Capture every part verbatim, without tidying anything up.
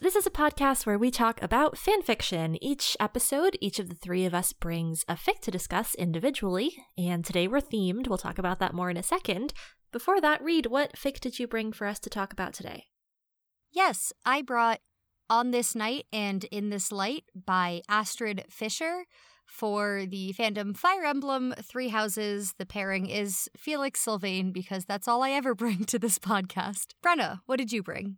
This is a podcast where we talk about fanfiction. Each episode, each of the three of us brings a fic to discuss individually, and today we're themed. We'll talk about that more in a second. Before that, Reed, what fic did you bring for us to talk about today? Yes, I brought On This Night and In This Light by Astrid Fisher for the fandom Fire Emblem Three Houses. The pairing is Felix Sylvain because that's all I ever bring to this podcast. Brenna, what did you bring?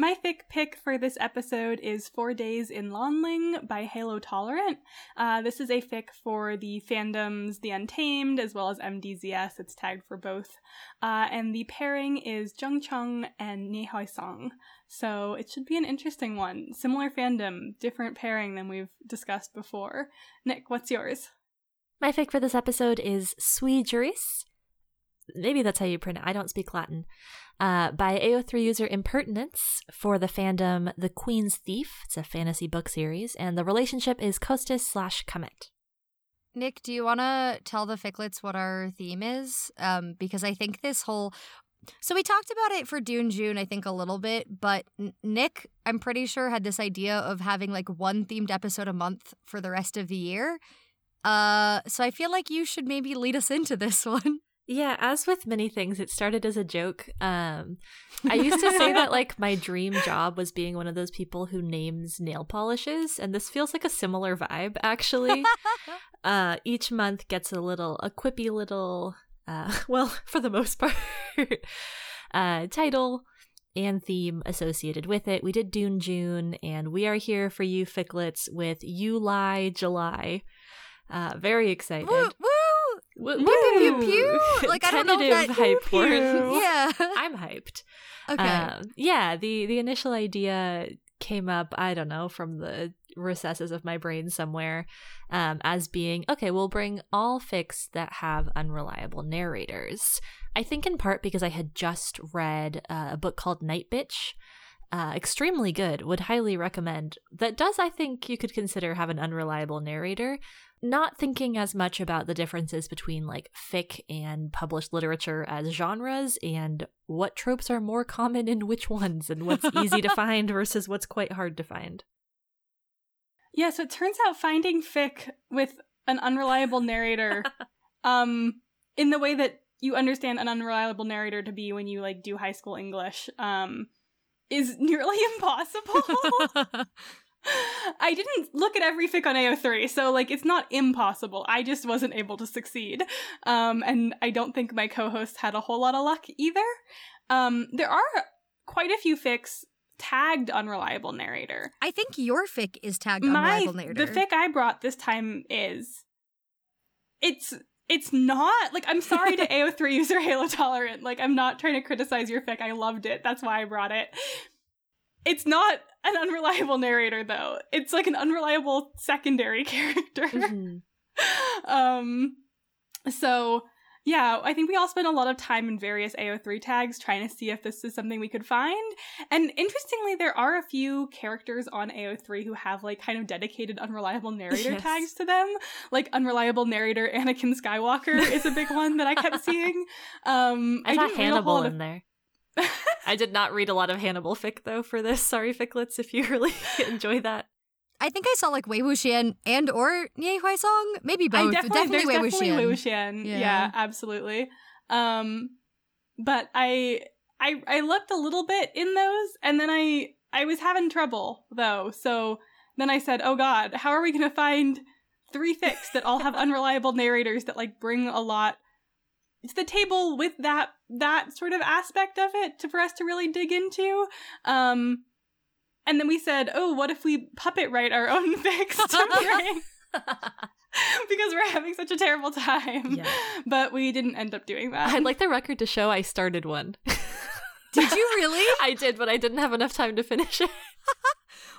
My fic pick for this episode is Four Days in Lonling by Halo Tolerant. Uh, this is a fic for the fandoms The Untamed as well as M D Z S. It's tagged for both. Uh, and the pairing is Jung Chung and Ni Hoi Song. So it should be an interesting one. Similar fandom, different pairing than we've discussed before. Nick, what's yours? My fic for this episode is Sui Juris. Maybe that's how you print it. I don't speak Latin. Uh, by A O three user Impertinence for the fandom The Queen's Thief. It's a fantasy book series, and the relationship is Costas slash Comet. Nick, do you want to tell the Ficklets what our theme is? Um, because I think this whole... So we talked about it for Dune June, I think, a little bit, but Nick, I'm pretty sure, had this idea of having like one themed episode a month for the rest of the year. Uh, so I feel like you should maybe lead us into this one. Yeah, as with many things, it started as a joke. Um, I used to say that like my dream job was being one of those people who names nail polishes, and this feels like a similar vibe, actually. Uh, each month gets a little, a quippy little, uh, well, for the most part, uh, title and theme associated with it. We did Dune June, and we are here for you, Ficklets, with You Lie July. Uh, very excited. Woo, woo! Woo, pew, pew, pew. Like, I don't know that hype pew, porn. Pew. Yeah. I'm hyped. Okay. Um, yeah, the, the initial idea came up, I don't know, from the recesses of my brain somewhere, um, as being, okay, we'll bring all fics that have unreliable narrators. I think in part because I had just read uh, a book called Night Bitch. Uh, extremely good, would highly recommend. That does, I think, you could consider have an unreliable narrator. Not thinking as much about the differences between like fic and published literature as genres and what tropes are more common in which ones and what's easy to find versus what's quite hard to find. Yeah, so it turns out finding fic with an unreliable narrator um, in the way that you understand an unreliable narrator to be when you like do high school English um is nearly impossible. I didn't look at every fic on A O three, so like it's not impossible. I just wasn't able to succeed. Um, and I don't think my co-host had a whole lot of luck either. Um, there are quite a few fics tagged unreliable narrator. I think your fic is tagged unreliable my, narrator. The fic I brought this time is. It's... It's not, like, I'm sorry to A O three user Halo Tolerant. Like, I'm not trying to criticize your fic. I loved it. That's why I brought it. It's not an unreliable narrator, though. It's, like, an unreliable secondary character. Mm-hmm. um, so, yeah, I think we all spent a lot of time in various A O three tags trying to see if this is something we could find. And interestingly, there are a few characters on A O three who have, like, kind of dedicated unreliable narrator yes. tags to them. Like, unreliable narrator Anakin Skywalker is a big one that I kept seeing. Um, I, I thought Hannibal in of- there. I did not read a lot of Hannibal fic, though, for this. Sorry, Ficklets, if you really enjoy that. I think I saw, like, Wei Wuxian and or Ye Hui Song. Maybe both. I definitely, definitely Wei Wuxian. Wei Wuxian. Yeah. yeah, absolutely. Um, but I, I I looked a little bit in those, and then I, I was having trouble, though. So then I said, oh, God, how are we going to find three fics that all have unreliable narrators that, like, bring a lot to the table with that that sort of aspect of it to, for us to really dig into? Um And then we said, oh, what if we puppet write our own fics to bring? Because we're having such a terrible time. Yeah. But we didn't end up doing that. I'd like the record to show I started one. Did you really? I did, but I didn't have enough time to finish it.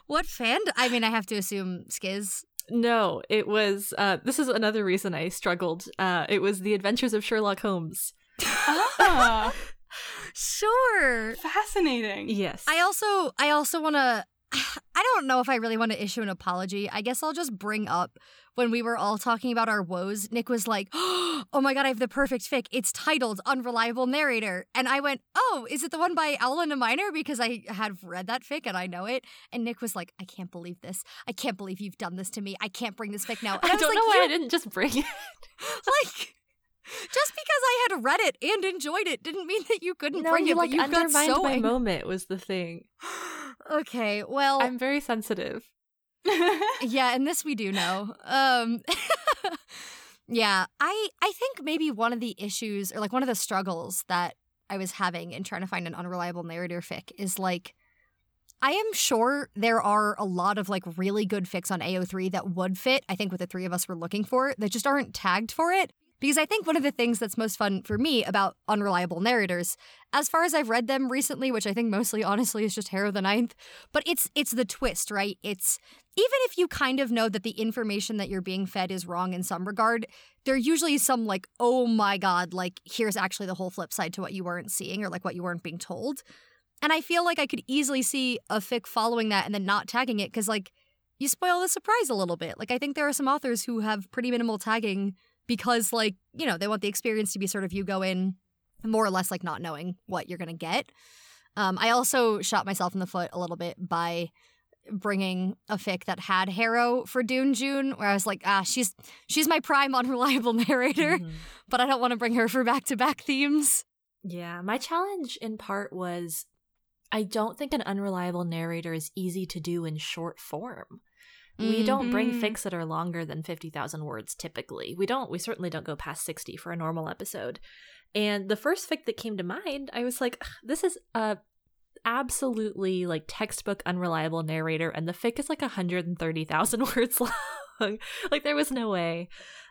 What fandom? I mean, I have to assume Skiz. No, it was, uh, this is another reason I struggled. Uh, it was The Adventures of Sherlock Holmes. Ah, sure. Fascinating. Yes. I also, I also want to, I don't know if I really want to issue an apology. I guess I'll just bring up when we were all talking about our woes, Nick was like, oh my God, I have the perfect fic. It's titled Unreliable Narrator. And I went, oh, is it the one by Owl in a Minor? Because I had read that fic and I know it. And Nick was like, I can't believe this. I can't believe you've done this to me. I can't bring this fic now. And I, I don't like, know why I didn't just bring it. Like... Just because I had read it and enjoyed it didn't mean that you couldn't no, bring you it. Like, but you undermined got so my angry. Moment was the thing. Okay, well, I'm very sensitive. Yeah, and this we do know. Um, yeah, I I think maybe one of the issues or like one of the struggles that I was having in trying to find an unreliable narrator fic is like, I am sure there are a lot of like really good fics on A O three that would fit. I think what the three of us were looking for that just aren't tagged for it. Because I think one of the things that's most fun for me about unreliable narrators, as far as I've read them recently, which I think mostly, honestly, is just Harrow the Ninth, but it's it's the twist, right? It's even if you kind of know that the information that you're being fed is wrong in some regard, there usually is some like, oh my God, like here's actually the whole flip side to what you weren't seeing or like what you weren't being told. And I feel like I could easily see a fic following that and then not tagging it because like you spoil the surprise a little bit. Like I think there are some authors who have pretty minimal tagging because, like, you know, they want the experience to be sort of you go in more or less, like, not knowing what you're going to get. Um, I also shot myself in the foot a little bit by bringing a fic that had Harrow for Dune June, where I was like, ah, she's she's my prime unreliable narrator, mm-hmm. but I don't want to bring her for back-to-back themes. Yeah, my challenge in part was I don't think an unreliable narrator is easy to do in short form. We don't bring fics that are longer than fifty thousand words typically. We don't. We certainly don't go past sixty for a normal episode. And the first fic that came to mind, I was like, this is a absolutely like textbook unreliable narrator. And the fic is like one hundred thirty thousand words long. Like there was no way.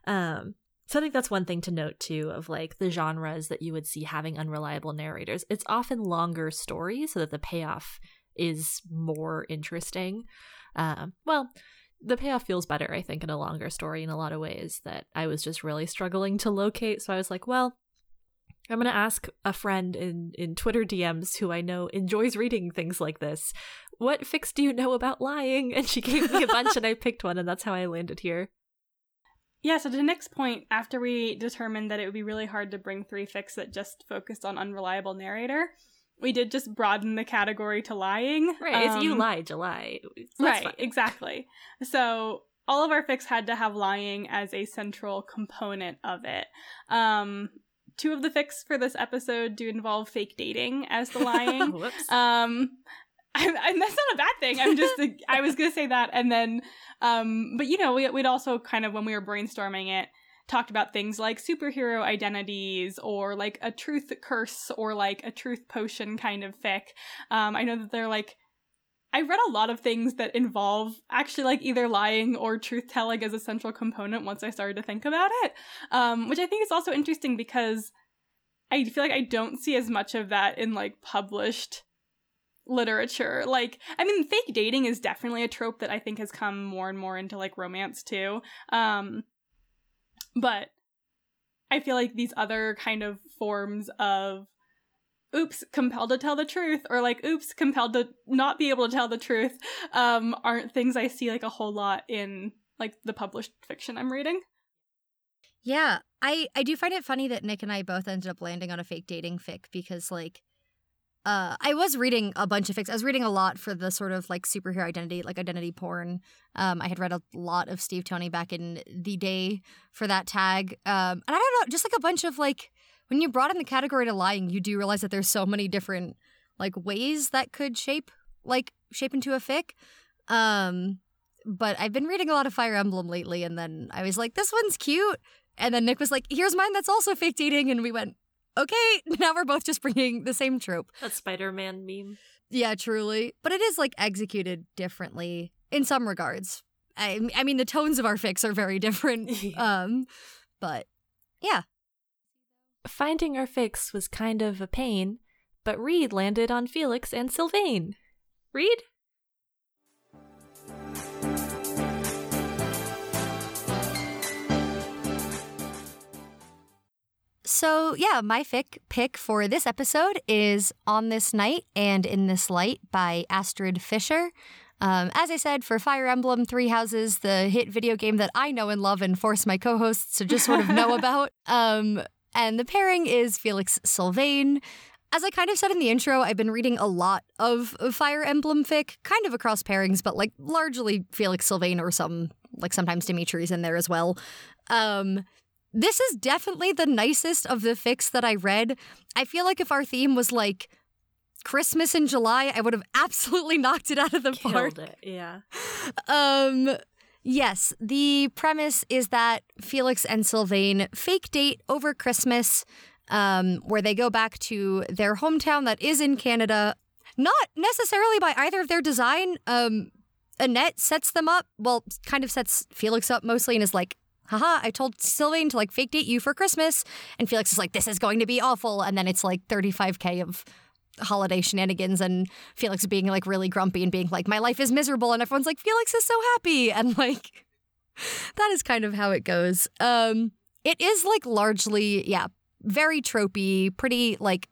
Um, so I think that's one thing to note too of like the genres that you would see having unreliable narrators. It's often longer stories so that the payoff is more interesting. Um, well, the payoff feels better, I think, in a longer story in a lot of ways that I was just really struggling to locate. So I was like, well, I'm going to ask a friend in, in Twitter D Ms who I know enjoys reading things like this. What fics do you know about lying? And she gave me a bunch and I picked one and that's how I landed here. Yeah, so to Nick's point, after we determined that it would be really hard to bring three fics that just focused on unreliable narrator, we did just broaden the category to lying. Right, it's um, You Lie July. That's right, fun. Exactly. So all of our fics had to have lying as a central component of it. Um, two of the fics for this episode do involve fake dating as the lying. Whoops. Um, I, I, that's not a bad thing. I'm just, I was going to say that. And then, um, but you know, we, we'd also kind of, when we were brainstorming it, talked about things like superhero identities or like a truth curse or like a truth potion kind of fic. Um, I know that they're like, I read a lot of things that involve actually like either lying or truth telling as a central component once I started to think about it. Um, which I think is also interesting because I feel like I don't see as much of that in like published literature. Like, I mean, fake dating is definitely a trope that I think has come more and more into like romance too. Um, But I feel like these other kind of forms of, oops, compelled to tell the truth, or like, oops, compelled to not be able to tell the truth, um, aren't things I see like a whole lot in like the published fiction I'm reading. Yeah, I, I do find it funny that Nick and I both ended up landing on a fake dating fic because like, Uh, I was reading a bunch of fics. I was reading a lot for the sort of like superhero identity, like identity porn. Um, I had read a lot of Steve Toney back in the day for that tag. Um, and I don't know, just like a bunch of like, when you brought in the category to lying, you do realize that there's so many different like ways that could shape, like shape into a fic. Um, but I've been reading a lot of Fire Emblem lately. And then I was like, this one's cute. And then Nick was like, here's mine. That's also fake dating. And we went, okay, now we're both just bringing the same trope. That Spider-Man meme. Yeah, truly. But it is, like, executed differently in some regards. I, I mean, the tones of our fics are very different. um, but, yeah. Finding our fics was kind of a pain, but Reed landed on Felix and Sylvain. Reed? so yeah, my fic pick for this episode is On This Night and In This Light by Astrid Fisher. Um, as I said, for Fire Emblem Three Houses, the hit video game that I know and love and force my co-hosts to just sort of know about. Um, and the pairing is Felix Sylvain. As I kind of said in the intro, I've been reading a lot of Fire Emblem fic, kind of across pairings, but like largely Felix Sylvain or some, like sometimes Dimitri's in there as well. Um, this is definitely the nicest of the fics that I read. I feel like if our theme was like Christmas in July, I would have absolutely knocked it out of the Killed park. Killed it, yeah. Um... Yes, the premise is that Felix and Sylvain fake date over Christmas, um, where they go back to their hometown that is in Canada. Not necessarily by either of their design. Um, Annette sets them up, well, kind of sets Felix up mostly and is like, haha, I told Sylvain to like fake date you for Christmas. And Felix is like, this is going to be awful. And then it's like thirty-five K of holiday shenanigans and Felix being like really grumpy and being like, my life is miserable, and everyone's like, Felix is so happy, and like that is kind of how it goes. Um it is like largely, yeah, very tropey, pretty like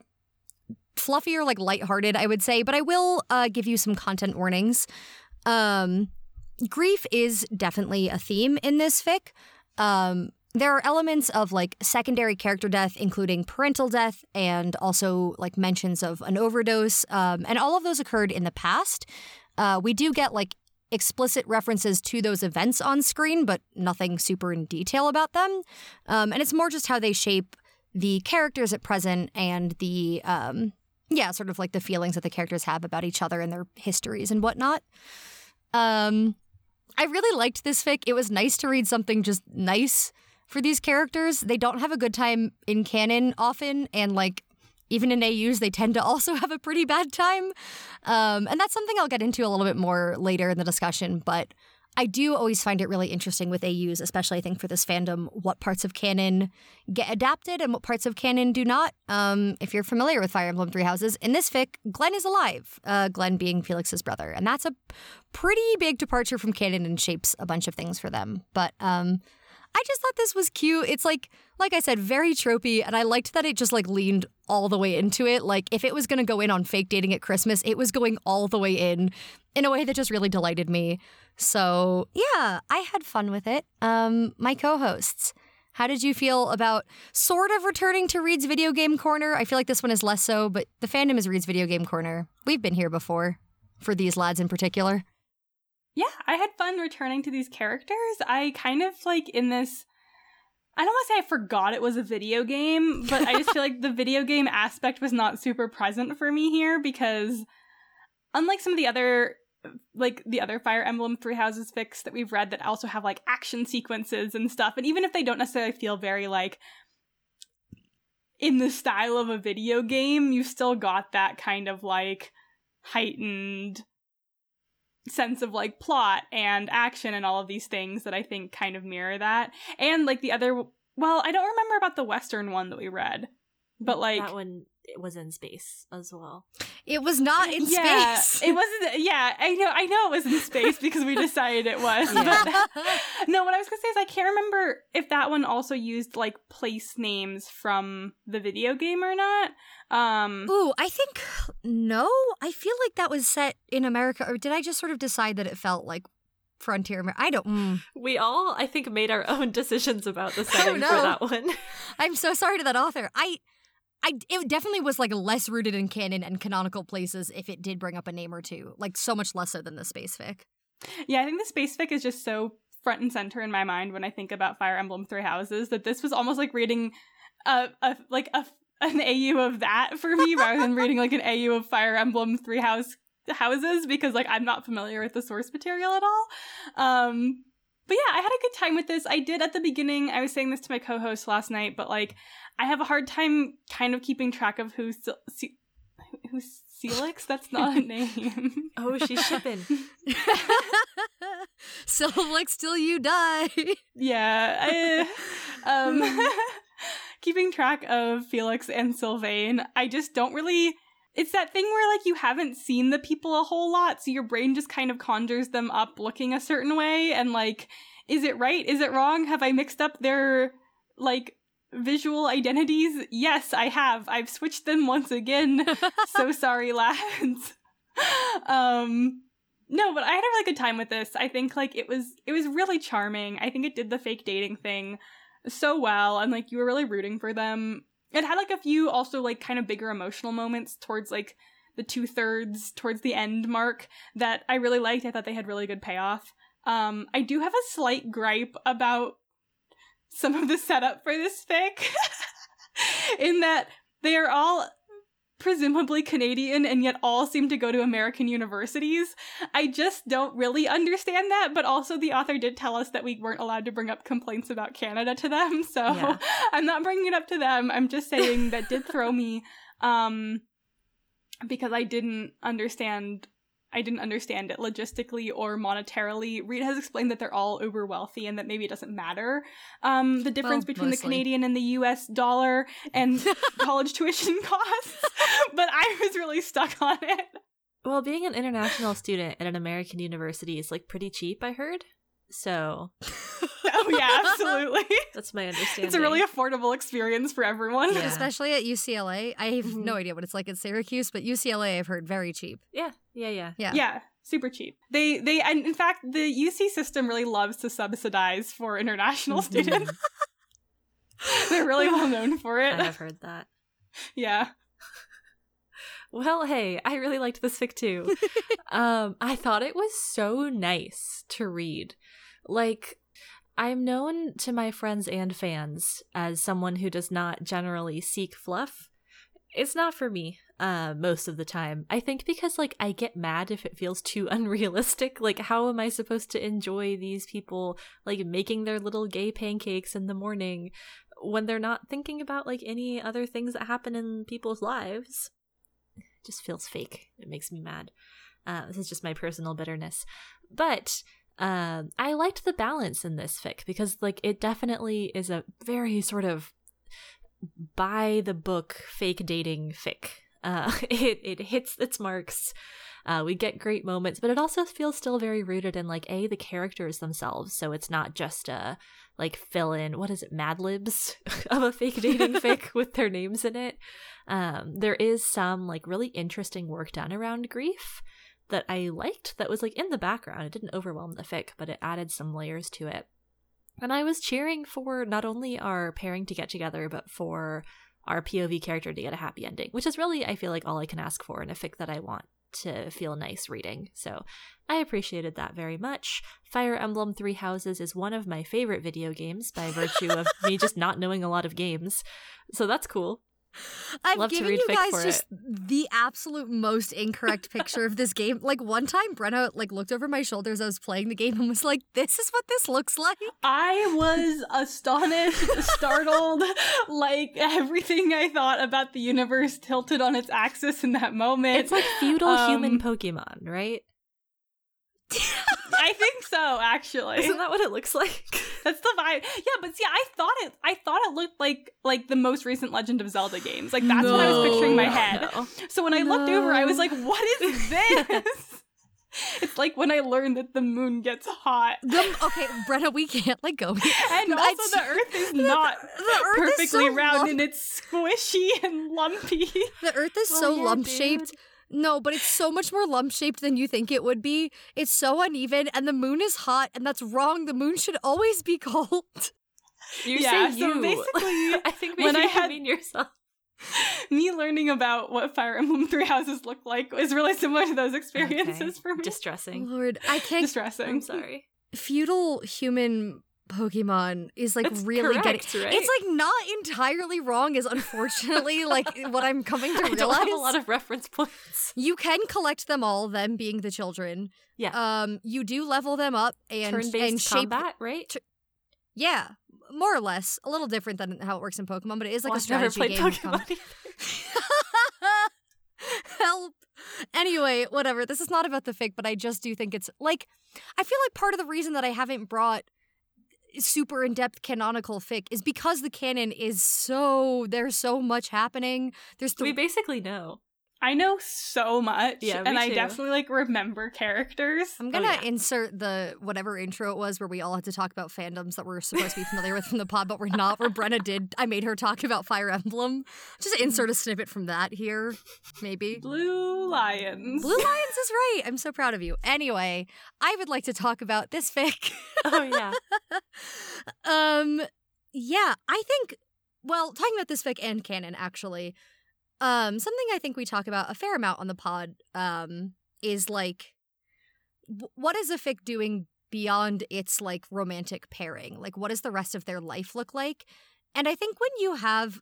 fluffier, like lighthearted, I would say, but I will uh give you some content warnings. Um grief is definitely a theme in this fic. um There are elements of, like, secondary character death, including parental death, and also, like, mentions of an overdose. Um, and all of those occurred in the past. Uh, we do get, like, explicit references to those events on screen, but nothing super in detail about them. Um, and it's more just how they shape the characters at present and the, um, yeah, sort of, like, the feelings that the characters have about each other and their histories and whatnot. Um, I really liked this fic. It was nice to read something just nice for these characters. They don't have a good time in canon often, and like even in A Us, they tend to also have a pretty bad time. Um, and that's something I'll get into a little bit more later in the discussion, but I do always find it really interesting with A Us, especially I think for this fandom, what parts of canon get adapted and what parts of canon do not. Um, if you're familiar with Fire Emblem Three Houses, in this fic, Glenn is alive, uh, Glenn being Felix's brother, and that's a pretty big departure from canon and shapes a bunch of things for them. But um I just thought this was cute. It's like, like I said, very tropey, and I liked that it just like leaned all the way into it. Like if it was going to go in on fake dating at Christmas, it was going all the way in, in a way that just really delighted me. So yeah, I had fun with it. Um, my co-hosts, how did you feel about sort of returning to Reed's Video Game Corner? I feel like this one is less so, but the fandom is Reed's Video Game Corner. We've been here before, for these lads in particular. Yeah, I had fun returning to these characters. I kind of, like, in this, I don't want to say I forgot it was a video game, but I just feel like the video game aspect was not super present for me here, because unlike some of the other, like, the other Fire Emblem Three Houses fics that we've read that also have, like, action sequences and stuff, and even if they don't necessarily feel very, like, in the style of a video game, you still got that kind of, like, heightened sense of like plot and action and all of these things that I think kind of mirror that. And like the other, well, I don't remember about the Western one that we read, but like that one, it was in space as well. It was not in yeah, space. It wasn't. Yeah, I know. I know it was in space because we decided it was. Yeah. But, no, what I was gonna say is I can't remember if that one also used like place names from the video game or not. Um, Ooh, I think no. I feel like that was set in America, or did I just sort of decide that it felt like Frontier America? I don't. Mm. We all, I think, made our own decisions about the setting for that one. I'm so sorry to that author. I. I, it definitely was, like, less rooted in canon and canonical places if it did bring up a name or two. Like, so much less so than the space fic. Yeah, I think the space fic is just so front and center in my mind when I think about Fire Emblem Three Houses that this was almost like reading, a, a like, a, an A U of that for me rather than reading, like, an A U of Fire Emblem Three House Houses because, like, I'm not familiar with the source material at all. Um... But yeah, I had a good time with this. I did at the beginning, I was saying this to my co-host last night, but like, I have a hard time kind of keeping track of who's, C- who's Celix? That's not a name. Oh, she's shipping. So like, still you die. Yeah. I, um, keeping track of Felix and Sylvain, I just don't really... It's that thing where, like, you haven't seen the people a whole lot, so your brain just kind of conjures them up looking a certain way, and, like, is it right? Is it wrong? Have I mixed up their, like, visual identities? Yes, I have. I've switched them once again. So sorry, lads. um, no, but I had a really good time with this. I think, like, it was, it was really charming. I think it did the fake dating thing so well, and, like, you were really rooting for them. It had, like, a few also, like, kind of bigger emotional moments towards, like, the two-thirds, towards the end mark that I really liked. I thought they had really good payoff. Um, I do have a slight gripe about some of the setup for this fic, in that they are all presumably Canadian and yet all seem to go to American universities. I just don't really understand that, but also the author did tell us that we weren't allowed to bring up complaints about Canada to them, so yeah. I'm not bringing it up to them. I'm just saying that did throw me, um, because I didn't understand I didn't understand it logistically or monetarily. Reed has explained that they're all uber wealthy and that maybe it doesn't matter. Um, the difference well, between mostly. the Canadian and the U S dollar and college tuition costs. But I was really stuck on it. Well, being an international student at an American university is, like, pretty cheap, I heard. So. Oh, yeah, absolutely. That's my understanding. It's a really affordable experience for everyone. Yeah. Especially at U C L A. I have mm-hmm. no idea what it's like at Syracuse, but U C L A I've heard very cheap. Yeah, yeah, yeah. Yeah, yeah, super cheap. They, they, and in fact, the U C system really loves to subsidize for international mm-hmm. students. They're really well known for it. I have heard that. Yeah. Well, hey, I really liked this fic too. um, I thought it was so nice to read. Like, I'm known to my friends and fans as someone who does not generally seek fluff. It's not for me, uh, most of the time. I think because, like, I get mad if it feels too unrealistic. Like, how am I supposed to enjoy these people, like, making their little gay pancakes in the morning when they're not thinking about, like, any other things that happen in people's lives? It just feels fake. It makes me mad. Uh, this is just my personal bitterness. But... Um, I liked the balance in this fic because, like, it definitely is a very sort of by the book fake dating fic. Uh, it it hits its marks. Uh, we get great moments, but it also feels still very rooted in, like, a the characters themselves. So it's not just a, like, fill in what is it Mad Libs of a fake dating fic with their names in it. Um, there is some, like, really interesting work done around grief that I liked, that was, like, in the background. It didn't overwhelm the fic, but it added some layers to it. And I was cheering for not only our pairing to get together, but for our P O V character to get a happy ending, which is really, I feel like, all I can ask for in a fic that I want to feel nice reading. So I appreciated that very much. Fire Emblem Three Houses is one of my favorite video games by virtue of me just not knowing a lot of games. So that's cool. I've Love given you guys just it. the absolute most incorrect picture of this game. Like, one time Brenna, like, looked over my shoulder as I was playing the game and was like, this is what this looks like? I was astonished, startled, like, everything I thought about the universe tilted on its axis in that moment. It's like feudal um, human Pokemon, right? I think so, actually. Isn't that what it looks like? That's the vibe. Yeah, but see, I thought it I thought it looked like like the most recent Legend of Zelda games. Like, that's no, what I was picturing in my head. No. So when I no. looked over, I was like, what is this? It's like when I learned that the moon gets hot. The, okay, Brenna, we can't let go. And I, also, the Earth is not the, the earth perfectly is so round, lump- and it's squishy and lumpy. The Earth is well, so yeah, lump-shaped. Dude. No, but it's so much more lump-shaped than you think it would be. It's so uneven, and the moon is hot, and that's wrong. The moon should always be cold. You yeah, say so you. Basically, I think maybe when I had, you mean yourself. Me learning about what Fire Emblem Three Houses look like is really similar to those experiences okay. for me. Distressing. Lord, I can't... Distressing. I'm sorry. Feudal human... Pokemon is like it's really correct, getting right? It's like not entirely wrong is unfortunately like what I'm coming to realize. I don't have a lot of reference points. You can collect them all, them being the children. Yeah. Um you do level them up and turn-based and shape combat, right? T- yeah, more or less. A little different than how it works in Pokemon, but it is like well, a strategy I've never played game. Pokemon Help. Anyway, whatever. This is not about the fic, but I just do think it's like I feel like part of the reason that I haven't brought super in-depth canonical fic is because the canon is so there's so much happening. There's th- we basically know I know so much, yeah, and I too. definitely, like, remember characters. I'm gonna oh, yeah. insert the whatever intro it was where we all had to talk about fandoms that we're supposed to be familiar with from the pod, but we're not, where Brenna did. I made her talk about Fire Emblem. Just insert a snippet from that here, maybe. Blue Lions. Blue Lions is right. I'm so proud of you. Anyway, I would like to talk about this fic. Oh, yeah. um, yeah, I think, well, talking about this fic and canon, actually, Um, something I think we talk about a fair amount on the pod um, is, like, w- what is a fic doing beyond its, like, romantic pairing? Like, what does the rest of their life look like? And I think when you have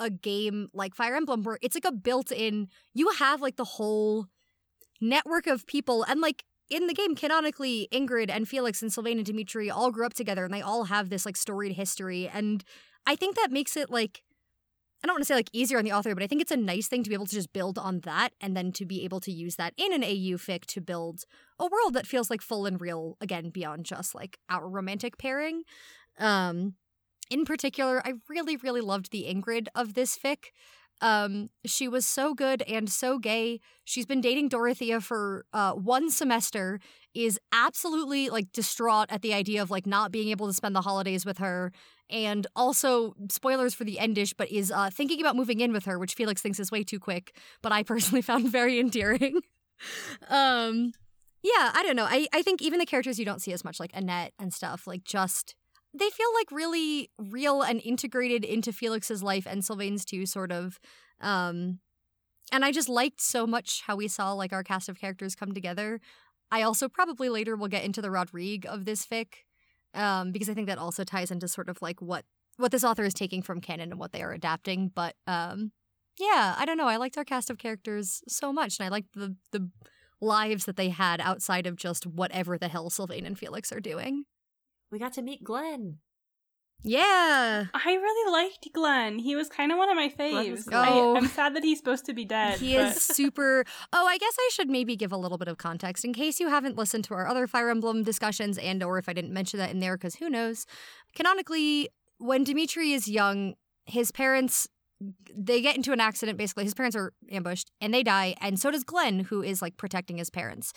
a game like Fire Emblem, where it's, like, a built-in, you have, like, the whole network of people. And, like, in the game, canonically, Ingrid and Felix and Sylvain and Dimitri all grew up together, and they all have this, like, storied history. And I think that makes it, like, I don't want to say, like, easier on the author, but I think it's a nice thing to be able to just build on that and then to be able to use that in an A U fic to build a world that feels, like, full and real, again, beyond just, like, our romantic pairing. Um, in particular, I really, really loved the Ingrid of this fic. Um, she was so good and so gay. She's been dating Dorothea for uh, one semester, is absolutely, like, distraught at the idea of, like, not being able to spend the holidays with her. And also, spoilers for the endish, but is uh, thinking about moving in with her, which Felix thinks is way too quick, but I personally found very endearing. um, yeah, I don't know. I, I think even the characters you don't see as much, like Annette and stuff, like, just, they feel, like, really real and integrated into Felix's life and Sylvain's too, sort of. Um, and I just liked so much how we saw, like, our cast of characters come together. I also probably later will get into the Rodrigue of this fic. Um, because I think that also ties into sort of, like, what, what this author is taking from canon and what they are adapting. But, um, yeah, I don't know. I liked our cast of characters so much, and I liked the, the lives that they had outside of just whatever the hell Sylvain and Felix are doing. We got to meet Glenn. Yeah. I really liked Glenn. He was kind of one of my faves. Oh. I, I'm sad that he's supposed to be dead. He but. is super... Oh, I guess I should maybe give a little bit of context in case you haven't listened to our other Fire Emblem discussions, and or if I didn't mention that in there, because who knows. Canonically, when Dimitri is young, his parents, they get into an accident, basically. His parents are ambushed, and they die, and so does Glenn, who is, like, protecting his parents.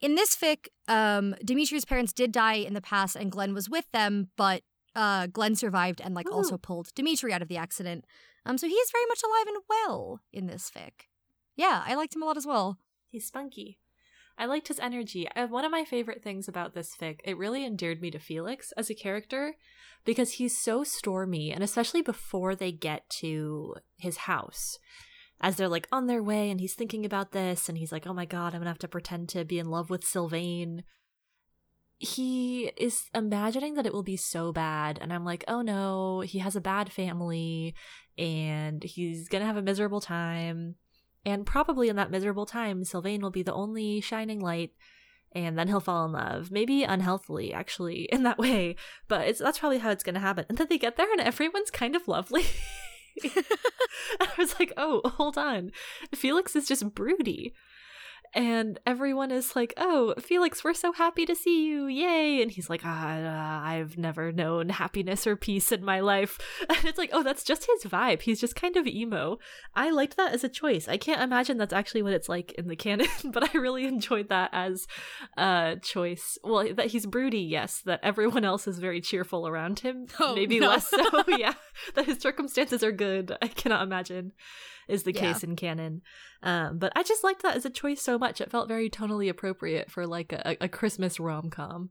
In this fic, um, Dimitri's parents did die in the past, and Glenn was with them, but Uh, Glenn survived and, like, Ooh. also pulled Dimitri out of the accident. Um, so he's very much alive and well in this fic. Yeah, I liked him a lot as well. He's spunky. I liked his energy. Uh, one of my favorite things about this fic, it really endeared me to Felix as a character because he's so stormy, and especially before they get to his house. As they're, like, on their way and he's thinking about this and he's like, oh my god, I'm gonna have to pretend to be in love with Sylvain. He is imagining that it will be so bad, and I'm like, oh no, he has a bad family, and he's gonna have a miserable time, and probably in that miserable time, Sylvain will be the only shining light, and then he'll fall in love, maybe unhealthily, actually, in that way, but it's that's probably how it's gonna happen. And then they get there, and everyone's kind of lovely. I was like, oh, hold on, Felix is just broody. And everyone is like, oh, Felix, we're so happy to see you. Yay. And he's like, ah, uh, I've never known happiness or peace in my life. And it's like, oh, that's just his vibe. He's just kind of emo. I liked that as a choice. I can't imagine that's actually what it's like in the canon, but I really enjoyed that as a choice. Well, that he's broody, yes. That everyone else is very cheerful around him. Oh, Maybe no. less so, yeah. That his circumstances are good, I cannot imagine, is the yeah. case in canon. Um, but I just liked that as a choice so much. It felt very tonally appropriate for, like, a, a Christmas rom-com.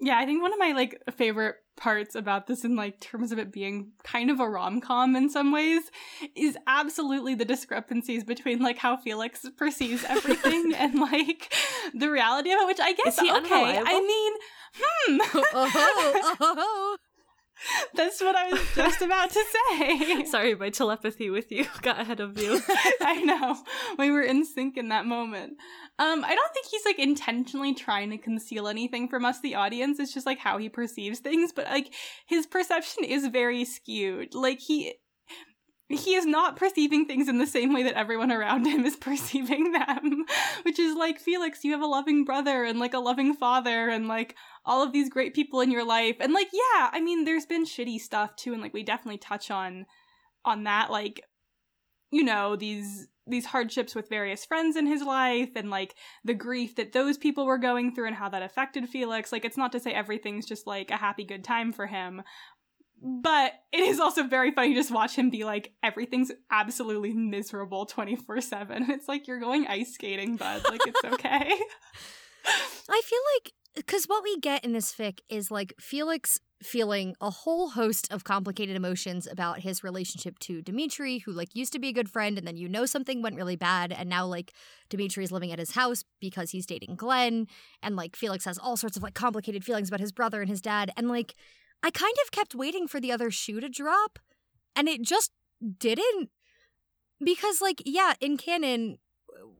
Yeah, I think one of my, like, favorite parts about this, in, like, terms of it being kind of a rom-com in some ways, is absolutely the discrepancies between, like, how Felix perceives everything and, like, the reality of it, which I guess, okay, unreliable? I mean, hmm. oh, oh, oh. That's what I was just about to say. Sorry, my telepathy with you got ahead of you. I know. We were in sync in that moment. Um, I don't think he's, like, intentionally trying to conceal anything from us, the audience. It's just, like, how he perceives things. But, like, his perception is very skewed. Like, he... He is not perceiving things in the same way that everyone around him is perceiving them, which is like, Felix, you have a loving brother and, like, a loving father and, like, all of these great people in your life. And, like, yeah, I mean, there's been shitty stuff too. And, like, we definitely touch on, on that, like, you know, these these hardships with various friends in his life and like the grief that those people were going through and how that affected Felix. Like, it's not to say everything's just like a happy good time for him, but it is also very funny to just watch him be like, everything's absolutely miserable twenty-four seven. It's like, you're going ice skating, bud. Like, it's okay. I feel like, because what we get in this fic is like Felix feeling a whole host of complicated emotions about his relationship to Dimitri, who like used to be a good friend, and then you know something went really bad, and now like Dimitri's living at his house because he's dating Glenn, and like Felix has all sorts of like complicated feelings about his brother and his dad, and like I kind of kept waiting for the other shoe to drop, and it just didn't, because like yeah, in canon,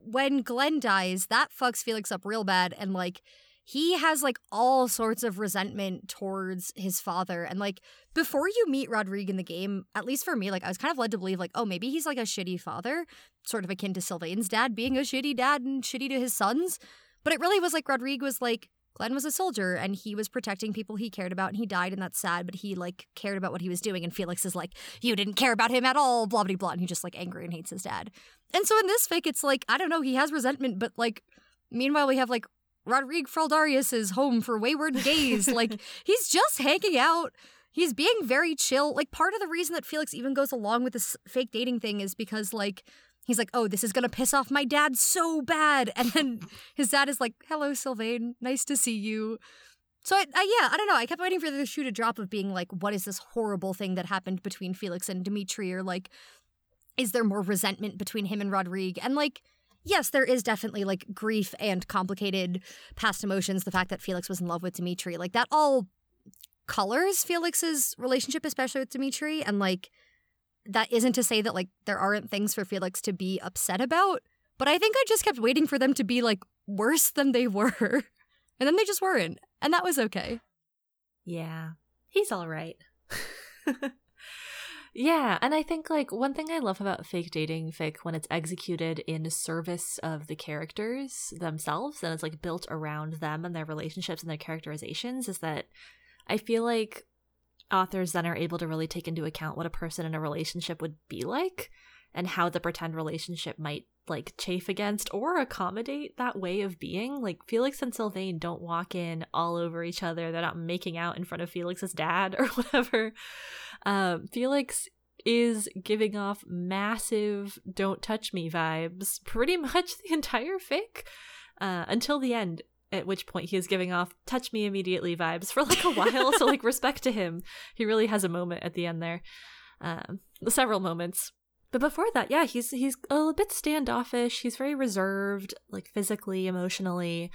when Glenn dies, that fucks Felix up real bad, and like he has, like, all sorts of resentment towards his father. And, like, before you meet Rodrigue in the game, at least for me, like, I was kind of led to believe, like, oh, maybe he's, like, a shitty father, sort of akin to Sylvain's dad being a shitty dad and shitty to his sons. But it really was, like, Rodrigue was, like, Glenn was a soldier, and he was protecting people he cared about, and he died, and that's sad, but he, like, cared about what he was doing. And Felix is like, you didn't care about him at all, blah, blah, blah. And he's just, like, angry and hates his dad. And so in this fic, it's, like, I don't know, he has resentment, but, like, meanwhile, we have, like, Rodrigue Fraldarius is home for wayward gays. Like, he's just hanging out. He's being very chill. Like, part of the reason that Felix even goes along with this fake dating thing is because, like, he's like, oh, this is going to piss off my dad so bad. And then his dad is like, hello, Sylvain. Nice to see you. So, I, I, yeah, I don't know. I kept waiting for the shoe to drop of being like, what is this horrible thing that happened between Felix and Dimitri? Or, like, is there more resentment between him and Rodrigue? And, like, yes, there is definitely, like, grief and complicated past emotions. The fact that Felix was in love with Dimitri, like, that all colors Felix's relationship, especially with Dimitri. And, like, that isn't to say that, like, there aren't things for Felix to be upset about. But I think I just kept waiting for them to be, like, worse than they were. And then they just weren't. And that was okay. Yeah. He's all right. Yeah, and I think, like, one thing I love about fake dating fic when it's executed in service of the characters themselves and it's, like, built around them and their relationships and their characterizations is that I feel like authors then are able to really take into account what a person in a relationship would be like and how the pretend relationship might, like, chafe against or accommodate that way of being. Like, Felix and Sylvain don't walk in all over each other. They're not making out in front of Felix's dad or whatever. Um, Felix is giving off massive don't touch me vibes pretty much the entire fic uh, until the end, at which point he is giving off touch me immediately vibes for, like, a while. So, like, respect to him. He really has a moment at the end there. Um, several moments. But before that, yeah, he's he's a bit standoffish. He's very reserved, like, physically, emotionally.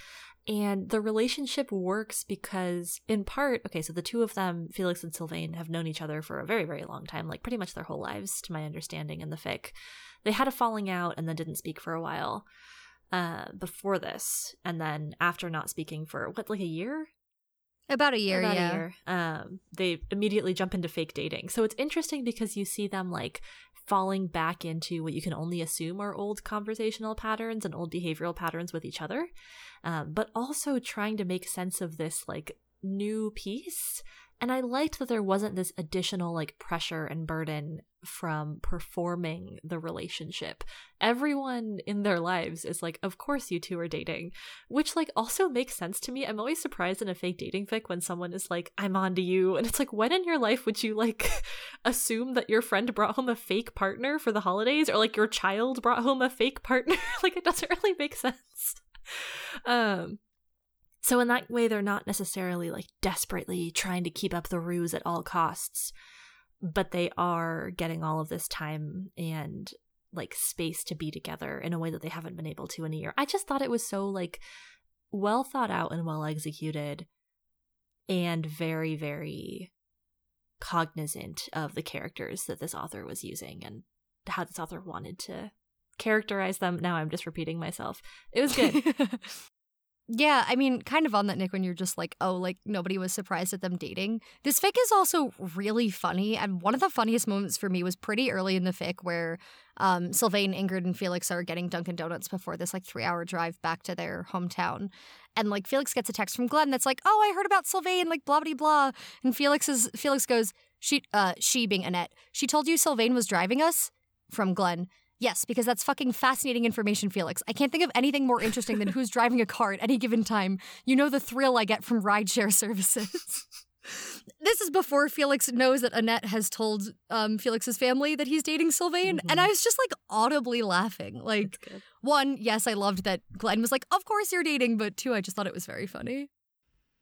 And the relationship works because, in part, okay, so the two of them, Felix and Sylvain, have known each other for a very, very long time, like, pretty much their whole lives, to my understanding, in the fic. They had a falling out and then didn't speak for a while uh, before this. And then after not speaking for, what, like a year? About a year, About yeah. a year, um, they immediately jump into fake dating. So it's interesting because you see them, like, falling back into what you can only assume are old conversational patterns and old behavioral patterns with each other, um, but also trying to make sense of this, like, new piece. And I liked that there wasn't this additional, like, pressure and burden from performing the relationship. Everyone in their lives is like, of course you two are dating, which, like, also makes sense to me. I'm always surprised in a fake dating fic when someone is like, I'm on to you. And it's like, when in your life would you, like, assume that your friend brought home a fake partner for the holidays, or, like, your child brought home a fake partner? Like, it doesn't really make sense. Um, So in that way, they're not necessarily, like, desperately trying to keep up the ruse at all costs, but they are getting all of this time and, like, space to be together in a way that they haven't been able to in a year. I just thought it was so, like, well thought out and well executed and very, very cognizant of the characters that this author was using and how this author wanted to characterize them. Now I'm just repeating myself. It was good. Yeah, I mean, kind of on that, Nick, when you're just like, oh, like, nobody was surprised at them dating. This fic is also really funny, and one of the funniest moments for me was pretty early in the fic where um, Sylvain, Ingrid, and Felix are getting Dunkin' Donuts before this, like, three-hour drive back to their hometown. And, like, Felix gets a text from Glenn that's like, oh, I heard about Sylvain, like, blah, blah, blah. And Felix, is, Felix goes, she, uh, she being Annette, she told you Sylvain was driving us? From Glenn. Yes, because that's fucking fascinating information, Felix. I can't think of anything more interesting than who's driving a car at any given time. You know the thrill I get from rideshare services. This is before Felix knows that Annette has told um, Felix's family that he's dating Sylvain. Mm-hmm. And I was just, like, audibly laughing. Like, one, yes, I loved that Glenn was like, of course you're dating. But two, I just thought it was very funny.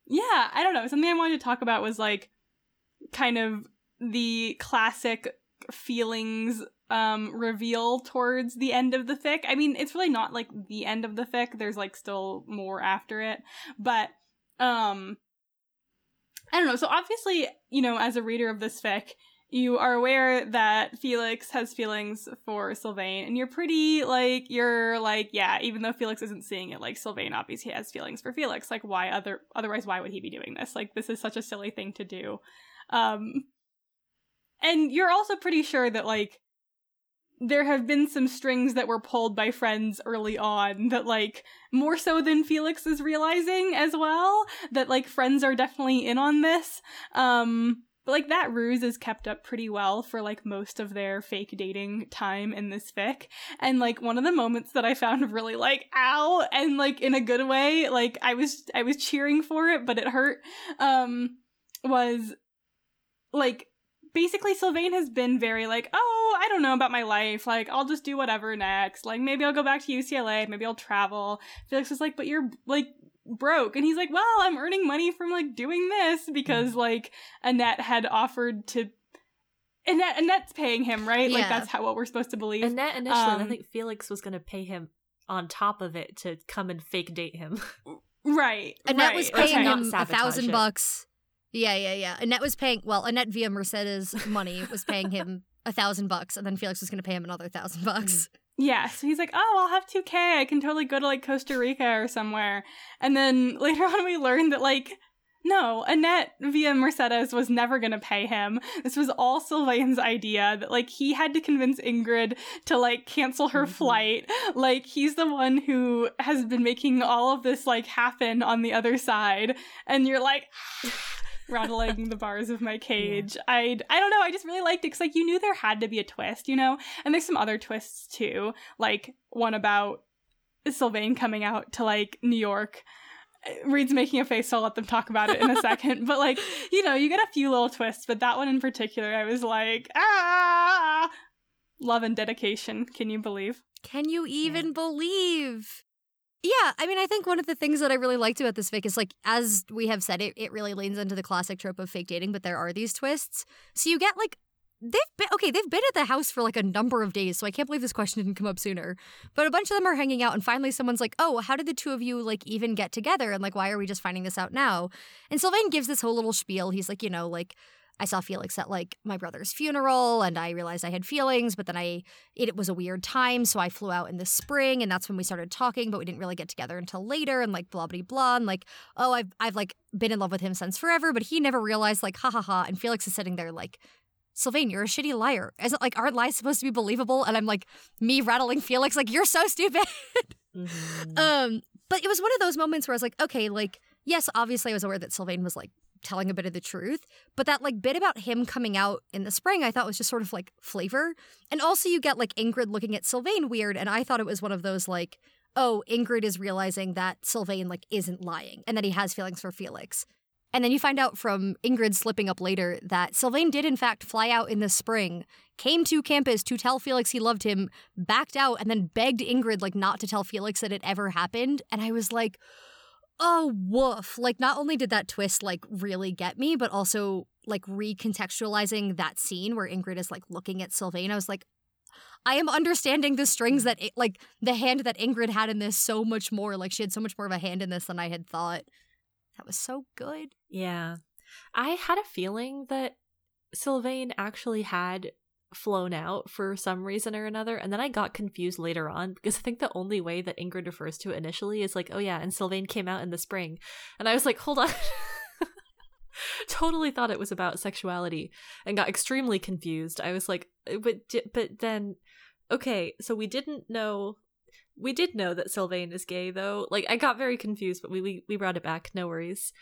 Yeah, I don't know. Something I wanted to talk about was, like, kind of the classic feelings um, reveal towards the end of the fic. I mean, it's really not, like, the end of the fic. There's, like, still more after it. But, um... I don't know. So obviously, you know, as a reader of this fic, you are aware that Felix has feelings for Sylvain, and you're pretty, like, you're like, yeah, even though Felix isn't seeing it, like, Sylvain obviously has feelings for Felix. Like, why other, otherwise, why would he be doing this? Like, this is such a silly thing to do. Um, and you're also pretty sure that, like, there have been some strings that were pulled by friends early on that, like, more so than Felix is realizing as well, that, like, friends are definitely in on this. Um, but, like, that ruse is kept up pretty well for, like, most of their fake dating time in this fic. And, like, one of the moments that I found really, like, ow, and, like, in a good way, like, I was, I was cheering for it, but it hurt, um, was, like, basically, Sylvain has been very like, oh, I don't know about my life. Like, I'll just do whatever next. Like, maybe I'll go back to U C L A. Maybe I'll travel. Felix is like, but you're, like, broke. And he's like, well, I'm earning money from, like, doing this because, like, Annette had offered to... Annette, Annette's paying him, right? Yeah. Like, that's how what we're supposed to believe. Annette initially, um, I think Felix was going to pay him on top of it to come and fake date him. Right. Annette right. was paying okay. him a thousand bucks. Yeah, yeah, yeah. Annette was paying, well, Annette via Mercedes money was paying him a thousand bucks, and then Felix was going to pay him another thousand bucks. Yeah, so he's like, oh, I'll have two K. I can totally go to, like, Costa Rica or somewhere. And then later on we learned that, like, no, Annette via Mercedes was never going to pay him. This was all Sylvain's idea that, like, he had to convince Ingrid to, like, cancel her mm-hmm. flight. Like, he's the one who has been making all of this, like, happen on the other side. And you're like... rattling the bars of my cage. Yeah. I I don't know. I just really liked it because, like, you knew there had to be a twist, you know? And there's some other twists, too. Like, one about Sylvain coming out to, like, New York. Reed's making a face, so I'll let them talk about it in a second. But, like, you know, you get a few little twists. But that one in particular, I was like, ah! Love and dedication. Can you believe? Can you even yeah. believe? Yeah, I mean, I think one of the things that I really liked about this fic is, like, as we have said, it, it really leans into the classic trope of fake dating, but there are these twists. So you get, like, they've been, okay, they've been at the house for, like, a number of days, so I can't believe this question didn't come up sooner. But a bunch of them are hanging out, and finally someone's like, oh, how did the two of you, like, even get together? And, like, why are we just finding this out now? And Sylvain gives this whole little spiel. He's like, you know, like... I saw Felix at, like, my brother's funeral, and I realized I had feelings, but then I it, it was a weird time, so I flew out in the spring, and that's when we started talking, but we didn't really get together until later, and, like, blah, blah, blah, and, like, oh, I've, I've like, been in love with him since forever, but he never realized, like, ha, ha, ha, and Felix is sitting there, like, Sylvain, you're a shitty liar. Isn't, like, aren't lies supposed to be believable? And I'm, like, me rattling Felix, like, you're so stupid. Mm-hmm. um, but it was one of those moments where I was like, okay, like, yes, obviously I was aware that Sylvain was, like, telling a bit of the truth, but that, like, bit about him coming out in the spring I thought was just sort of, like, flavor. And also you get, like, Ingrid looking at Sylvain weird, and I thought it was one of those, like, oh, Ingrid is realizing that Sylvain, like, isn't lying and that he has feelings for Felix. And then you find out from Ingrid slipping up later that Sylvain did in fact fly out in the spring, came to campus to tell Felix he loved him, backed out, and then begged Ingrid, like, not to tell Felix that it ever happened. And I was like, oh, woof. Like, not only did that twist, like, really get me, but also, like, recontextualizing that scene where Ingrid is, like, looking at Sylvain, I was like, I am understanding the strings that, it, like, the hand that Ingrid had in this so much more. Like, she had so much more of a hand in this than I had thought. That was so good. Yeah. I had a feeling that Sylvain actually had flown out for some reason or another, and then I got confused later on because I think the only way that Ingrid refers to it initially is like, oh yeah, and Sylvain came out in the spring, and I was like, hold on. Totally thought it was about sexuality and got extremely confused. I was like, but but then okay, so we didn't know we did know that Sylvain is gay though. Like, I got very confused, but we we, we brought it back, no worries.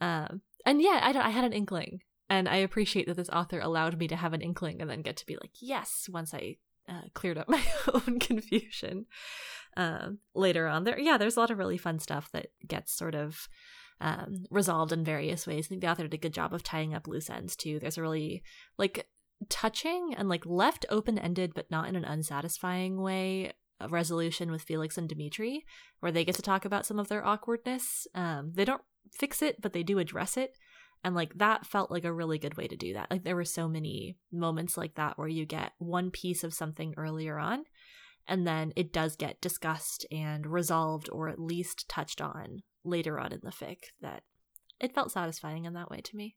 Um and yeah, I don't I had an inkling. And I appreciate that this author allowed me to have an inkling and then get to be like, yes, once I uh, cleared up my own confusion um, later on. There, yeah, there's a lot of really fun stuff that gets sort of um, resolved in various ways. I think the author did a good job of tying up loose ends too. There's a really like touching and like left open-ended, but not in an unsatisfying way, a resolution with Felix and Dimitri, where they get to talk about some of their awkwardness. Um, they don't fix it, but they do address it. And like that felt like a really good way to do that. Like there were so many moments like that where you get one piece of something earlier on, and then it does get discussed and resolved or at least touched on later on in the fic, that it felt satisfying in that way to me.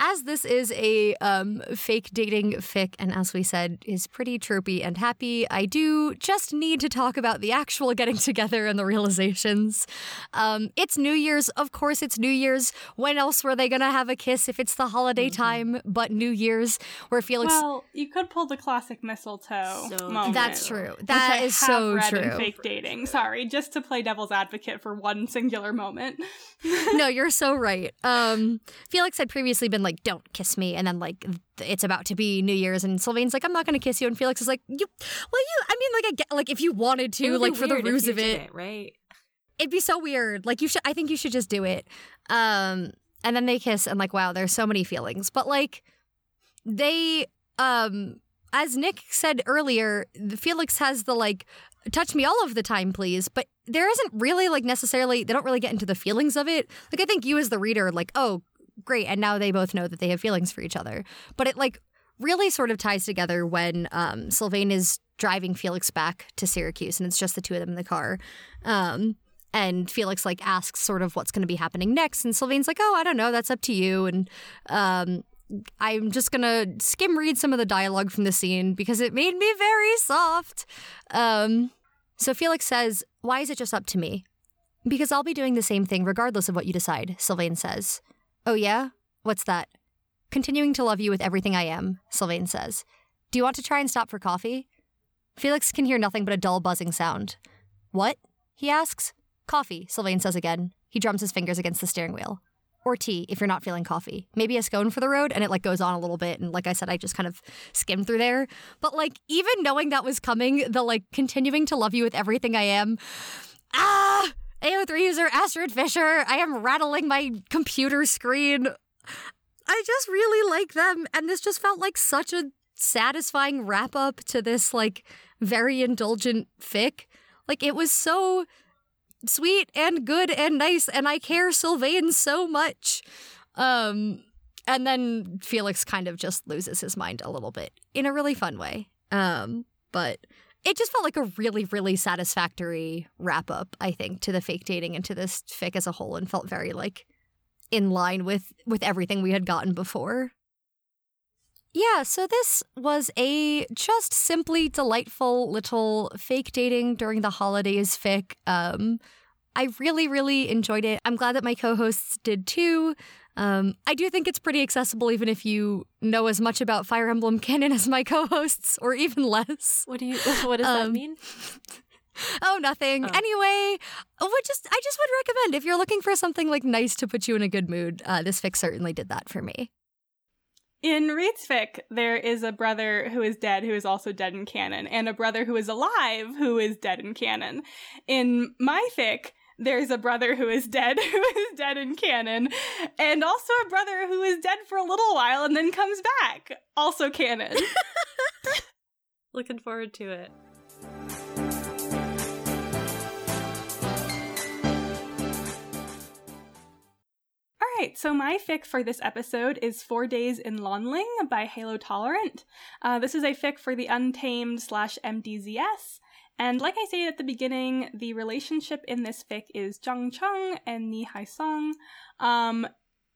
As this is a um, fake dating fic, and as we said, is pretty tropey and happy, I do just need to talk about the actual getting together and the realizations. Um, it's New Year's. Of course it's New Year's. When else were they going to have a kiss if it's the holiday mm-hmm. time but New Year's, where Felix... Well, you could pull the classic mistletoe so moment. That's true. That is so true. In fake dating. Sorry, just to play devil's advocate for one singular moment. No, you're so right. Um, Felix had previously been like, don't kiss me, and then like it's about to be New Year's and Sylvain's like, I'm not gonna kiss you, and Felix is like, you well you I mean like I get, like if you wanted to, like for the ruse of it, it right it'd be so weird, like you should I think you should just do it. Um and then they kiss, and like, wow, there's so many feelings, but like they um as Nick said earlier, Felix has the like touch me all of the time please, but there isn't really like necessarily, they don't really get into the feelings of it. Like I think you as the reader like, oh great, and now they both know that they have feelings for each other. But it, like, really sort of ties together when um, Sylvain is driving Felix back to Syracuse, and it's just the two of them in the car. Um, and Felix, like, asks sort of what's going to be happening next, and Sylvain's like, oh, I don't know, that's up to you, and um, I'm just going to skim read some of the dialogue from the scene because it made me very soft. Um, so Felix says, why is it just up to me? Because I'll be doing the same thing regardless of what you decide, Sylvain says. Oh yeah? What's that? Continuing to love you with everything I am, Sylvain says. Do you want to try and stop for coffee? Felix can hear nothing but a dull buzzing sound. What? He asks. Coffee, Sylvain says again. He drums his fingers against the steering wheel. Or tea, if you're not feeling coffee. Maybe a scone for the road, and it like goes on a little bit, and like I said, I just kind of skimmed through there. But like, even knowing that was coming, the like continuing to love you with everything I am. Ah! A O three user Astrid Fisher, I am rattling my computer screen. I just really like them, and this just felt like such a satisfying wrap-up to this, like, very indulgent fic. Like, it was so sweet and good and nice, and I care Sylvain so much. Um, and then Felix kind of just loses his mind a little bit in a really fun way. Um, but... It just felt like a really, really satisfactory wrap-up, I think, to the fake dating and to this fic as a whole, and felt very, like, in line with, with everything we had gotten before. Yeah, so this was a just simply delightful little fake dating during the holidays fic. Um, I really, really enjoyed it. I'm glad that my co-hosts did too. Um, I do think it's pretty accessible even if you know as much about Fire Emblem canon as my co-hosts, or even less. What do you what does um, that mean? Oh, nothing. Oh. Anyway, what just I just would recommend if you're looking for something like nice to put you in a good mood, uh, this fic certainly did that for me. In Reed's fic, there is a brother who is dead who is also dead in canon, and a brother who is alive who is dead in canon. In my fic, there's a brother who is dead, who is dead in canon, and also a brother who is dead for a little while and then comes back, also canon. Looking forward to it. All right, so my fic for this episode is Four Days in Lonling by Halo Tolerant. Uh, this is a fic for the Untamed slash M D Z S. And like I said at the beginning, the relationship in this fic is Zhang Cheng and Ni Hai Song. Um,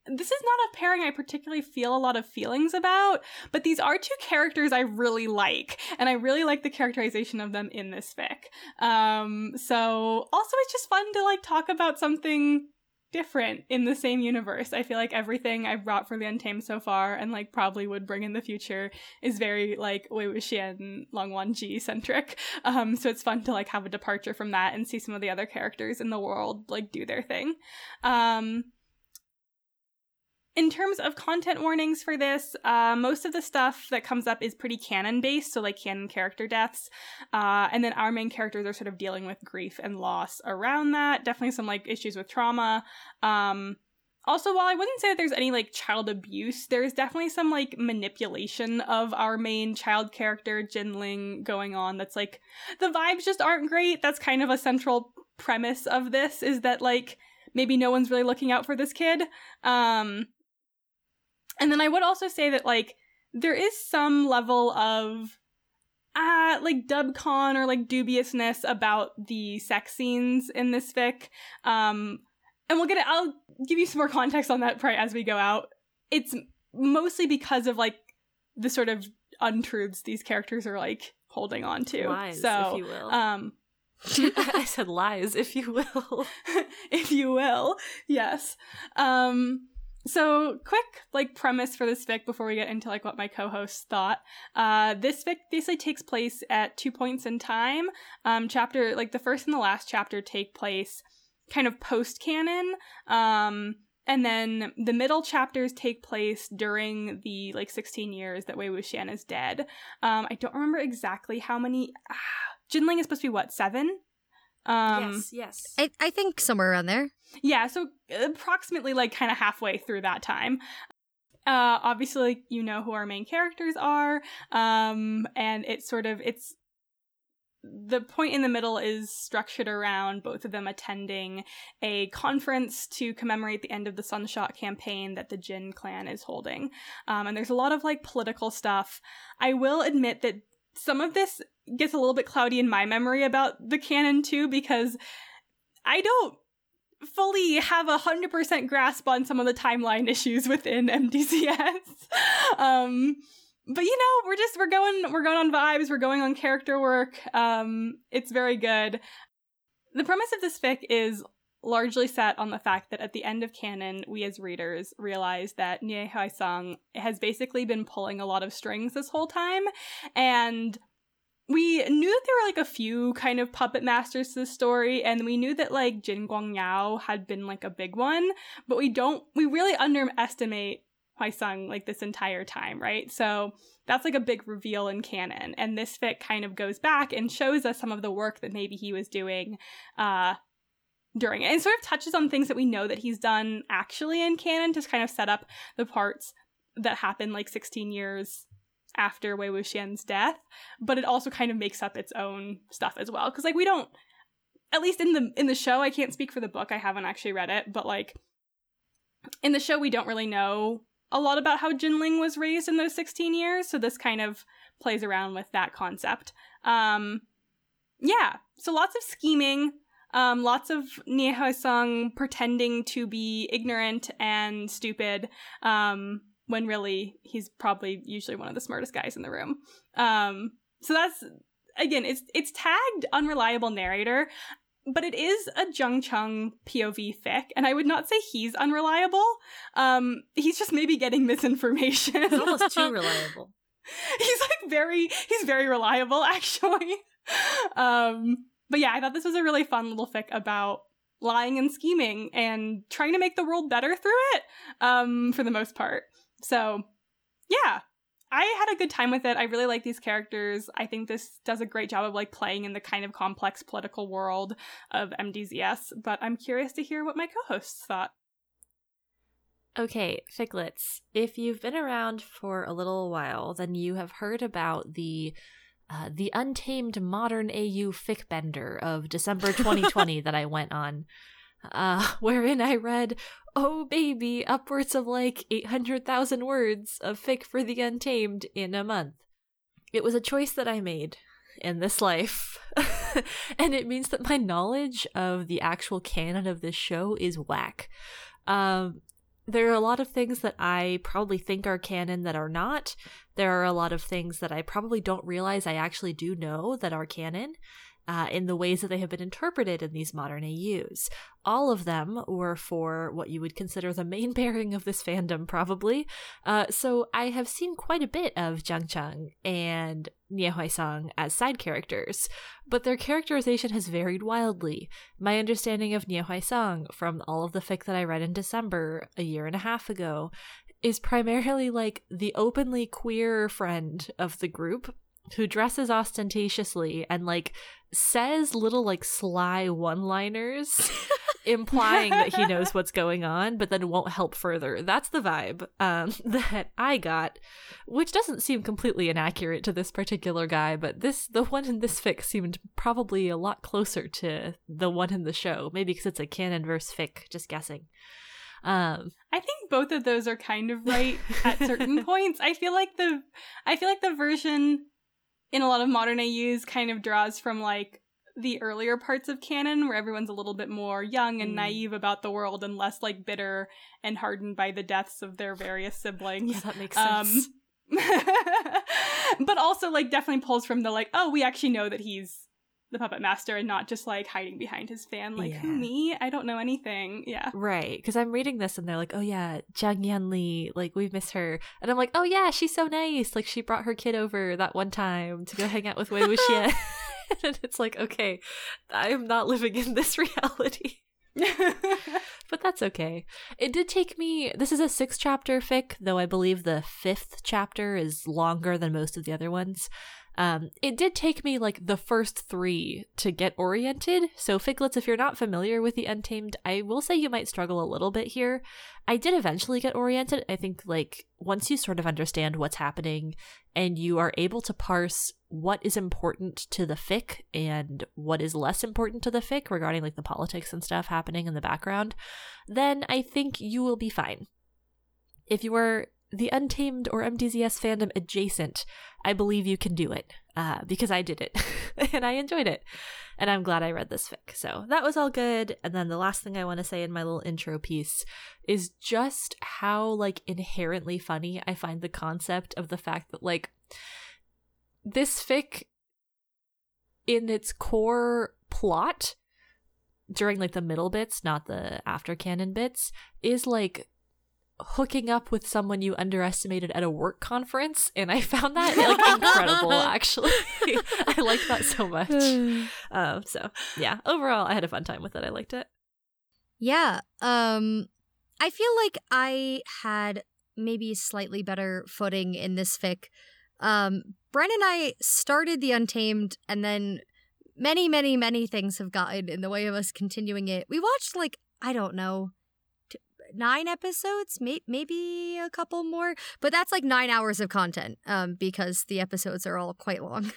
this is not a pairing I particularly feel a lot of feelings about, but these are two characters I really like, and I really like the characterization of them in this fic. Um, so also it's just fun to like talk about something different in the same universe. I feel like everything I've brought for The Untamed so far, and like probably would bring in the future, is very like Wei Wuxian, Lang Wanji centric. Um, so it's fun to like have a departure from that and see some of the other characters in the world like do their thing. Um, In terms of content warnings for this, uh, most of the stuff that comes up is pretty canon-based, so like canon character deaths. Uh, and then our main characters are sort of dealing with grief and loss around that. Definitely some like issues with trauma. Um, also, while I wouldn't say that there's any like child abuse, there's definitely some like manipulation of our main child character, Jinling, going on. That's like, the vibes just aren't great. That's kind of a central premise of this, is that like, maybe no one's really looking out for this kid. Um... And then I would also say that, like, there is some level of, uh, like, dubcon or, like, dubiousness about the sex scenes in this fic. Um, and we'll get it, I'll give you some more context on that probably as we go out. It's mostly because of, like, the sort of untruths these characters are, like, holding on to. Lies, so, if you will. Um, I said lies, if you will. If you will, yes. Um... So, quick, like, premise for this fic before we get into, like, what my co-hosts thought. Uh, this fic basically takes place at two points in time. Um, chapter, like, the first and the last chapter take place kind of post-canon. Um, and then the middle chapters take place during the, like, sixteen years that Wei Wuxian is dead. Um, I don't remember exactly how many... Ah, Jinling is supposed to be, what, seven? Um, yes, yes. I, I think somewhere around there. Yeah, so approximately like kind of halfway through that time. Uh, obviously, you know who our main characters are, um, and it's sort of, it's, the point in the middle is structured around both of them attending a conference to commemorate the end of the Sunshot campaign that the Jin clan is holding. Um, and there's a lot of like political stuff. I will admit that some of this gets a little bit cloudy in my memory about the canon too, because I don't fully have a hundred percent grasp on some of the timeline issues within M D Z S. um, but you know, we're just, we're going, we're going on vibes, we're going on character work. Um, it's very good. The premise of this fic is largely set on the fact that at the end of canon, we as readers realize that Nie Huaisang has basically been pulling a lot of strings this whole time, and we knew that there were, like, a few kind of puppet masters to the story, and we knew that, like, Jin Guangyao had been, like, a big one, but we don't, we really underestimate Huaisang, like, this entire time, right? So that's, like, a big reveal in canon, and this fic kind of goes back and shows us some of the work that maybe he was doing, uh, during it. And sort of touches on things that we know that he's done actually in canon to kind of set up the parts that happen, like, sixteen years after Wei Wuxian's death, but it also kind of makes up its own stuff as well. Because, like, we don't, at least in the in the show, I can't speak for the book, I haven't actually read it, but, like, in the show, we don't really know a lot about how Jinling was raised in those sixteen years, so this kind of plays around with that concept. Um, yeah, so lots of scheming, um, lots of Nie Huaisang pretending to be ignorant and stupid, um... when really he's probably usually one of the smartest guys in the room. Um, so that's, again, it's it's tagged unreliable narrator, but it is a Jung Chung P O V fic, and I would not say he's unreliable. Um, he's just maybe getting misinformation. He's almost too reliable. He's like very, he's very reliable, actually. Um, but yeah, I thought this was a really fun little fic about lying and scheming and trying to make the world better through it, um, for the most part. So, yeah, I had a good time with it. I really like these characters. I think this does a great job of, like, playing in the kind of complex political world of M D Z S, but I'm curious to hear what my co-hosts thought. Okay, Ficklets, if you've been around for a little while, then you have heard about the uh, the Untamed Modern A U Fic Bender of December twenty twenty that I went on. Uh, wherein I read, oh baby, upwards of like eight hundred thousand words of fic for The Untamed in a month. It was a choice that I made in this life, and it means that my knowledge of the actual canon of this show is whack. Um, there are a lot of things that I probably think are canon that are not. There are a lot of things that I probably don't realize I actually do know that are canon. uh, in the ways that they have been interpreted in these modern A Us. All of them were for what you would consider the main pairing of this fandom, probably. Uh, so I have seen quite a bit of Zhang Cheng and Nie Huaisang as side characters, but their characterization has varied wildly. My understanding of Nie Huaisang from all of the fic that I read in December a year and a half ago is primarily like the openly queer friend of the group who dresses ostentatiously and like says little like sly one-liners implying that he knows what's going on, but then won't help further. That's the vibe um, that I got, which doesn't seem completely inaccurate to this particular guy, but this the one in this fic seemed probably a lot closer to the one in the show, maybe because it's a canon verse fic, just guessing. Um, I think both of those are kind of right at certain points. I feel like the I feel like the version in a lot of modern A Us kind of draws from like the earlier parts of canon where everyone's a little bit more young and mm. naive about the world and less like bitter and hardened by the deaths of their various siblings. Yeah, that makes sense. Um, but also like definitely pulls from the like, oh, we actually know that he's the puppet master and not just like hiding behind his fan like yeah. who me I don't know anything yeah right because I'm reading this and they're like, oh yeah, Zhang Yanli, like we miss her, and I'm like, oh yeah, she's so nice, like she brought her kid over that one time to go hang out with Wei Wuxian. And it's like, okay, I'm not living in this reality. But that's okay. It did take me, this is a six chapter fic, though I believe the fifth chapter is longer than most of the other ones. Um, it did take me like the first three to get oriented. So Figlets, if you're not familiar with The Untamed, I will say you might struggle a little bit here. I did eventually get oriented. I think like once you sort of understand what's happening and you are able to parse what is important to the fic and what is less important to the fic regarding like the politics and stuff happening in the background, then I think you will be fine. If you are The Untamed or M D Z S fandom adjacent, I believe you can do it, uh, because I did it and I enjoyed it and I'm glad I read this fic. So that was all good. And then the last thing I want to say in my little intro piece is just how like inherently funny I find the concept of the fact that like this fic in its core plot during like the middle bits, not the after canon bits, is like hooking up with someone you underestimated at a work conference, and I found that like incredible. Actually, I like that so much. Um, so yeah, overall, I had a fun time with it. I liked it. Yeah, um, I feel like I had maybe slightly better footing in this fic. Um, Bren and I started The Untamed, and then many, many, many things have gotten in the way of us continuing it. We watched like I don't know. nine episodes, may- maybe a couple more, but that's like nine hours of content um, because the episodes are all quite long.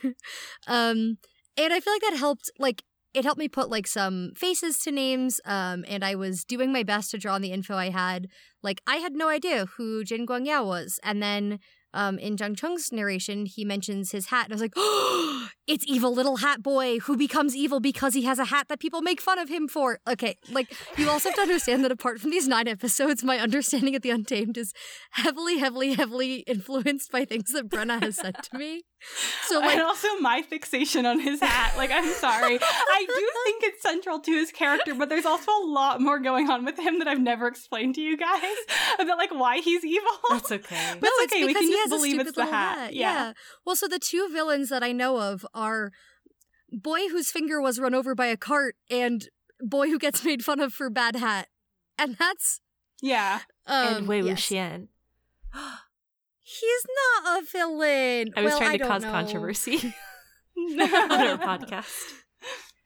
um, and I feel like that helped, like, it helped me put like some faces to names, um, and I was doing my best to draw on the info I had. Like, I had no idea who Jin Guangyao was, and then um, in Zhang Cheng's narration, he mentions his hat, and I was like, oh, it's evil little hat boy who becomes evil because he has a hat that people make fun of him for. Okay, like, you also have to understand that apart from these nine episodes, my understanding of The Untamed is heavily, heavily, heavily influenced by things that Brenna has said to me. So, like, and also my fixation on his hat. Like, I'm sorry. I do think it's central to his character, but there's also a lot more going on with him that I've never explained to you guys about, like, why he's evil. That's okay. That's no, okay. We can just believe it's the hat. hat. Yeah. yeah. Well, so the two villains that I know of are boy whose finger was run over by a cart and boy who gets made fun of for bad hat. And that's... Yeah. Um, and Wei Wuxian. Yes. He's not a villain. I was well, trying to cause know. controversy on our podcast.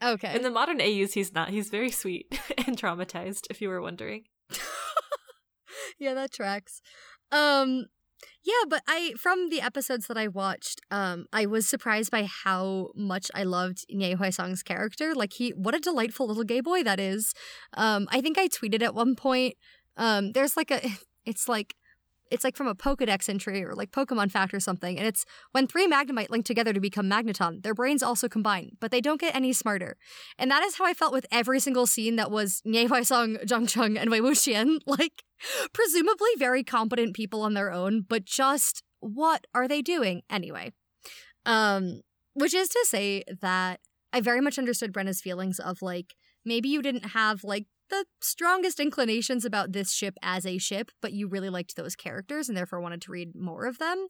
Okay. In the modern A Us, he's not. He's very sweet and traumatized, if you were wondering. Yeah, that tracks. Um, yeah, but I from the episodes that I watched, um, I was surprised by how much I loved Nie Huaisang's character. Like, he, what a delightful little gay boy that is. Um, I think I tweeted at one point. Um, there's like a, it's like. It's like from a Pokedex entry or like Pokemon Fact or something. And it's when three Magnemite link together to become Magneton, their brains also combine, but they don't get any smarter. And that is how I felt with every single scene that was Nie Huaisang, Zhang Cheng, and Wei Wuxian. Like, presumably very competent people on their own, but just what are they doing anyway? Um, which is to say that I very much understood Brenna's feelings of, like, maybe you didn't have, like, the strongest inclinations about this ship as a ship, but you really liked those characters and therefore wanted to read more of them,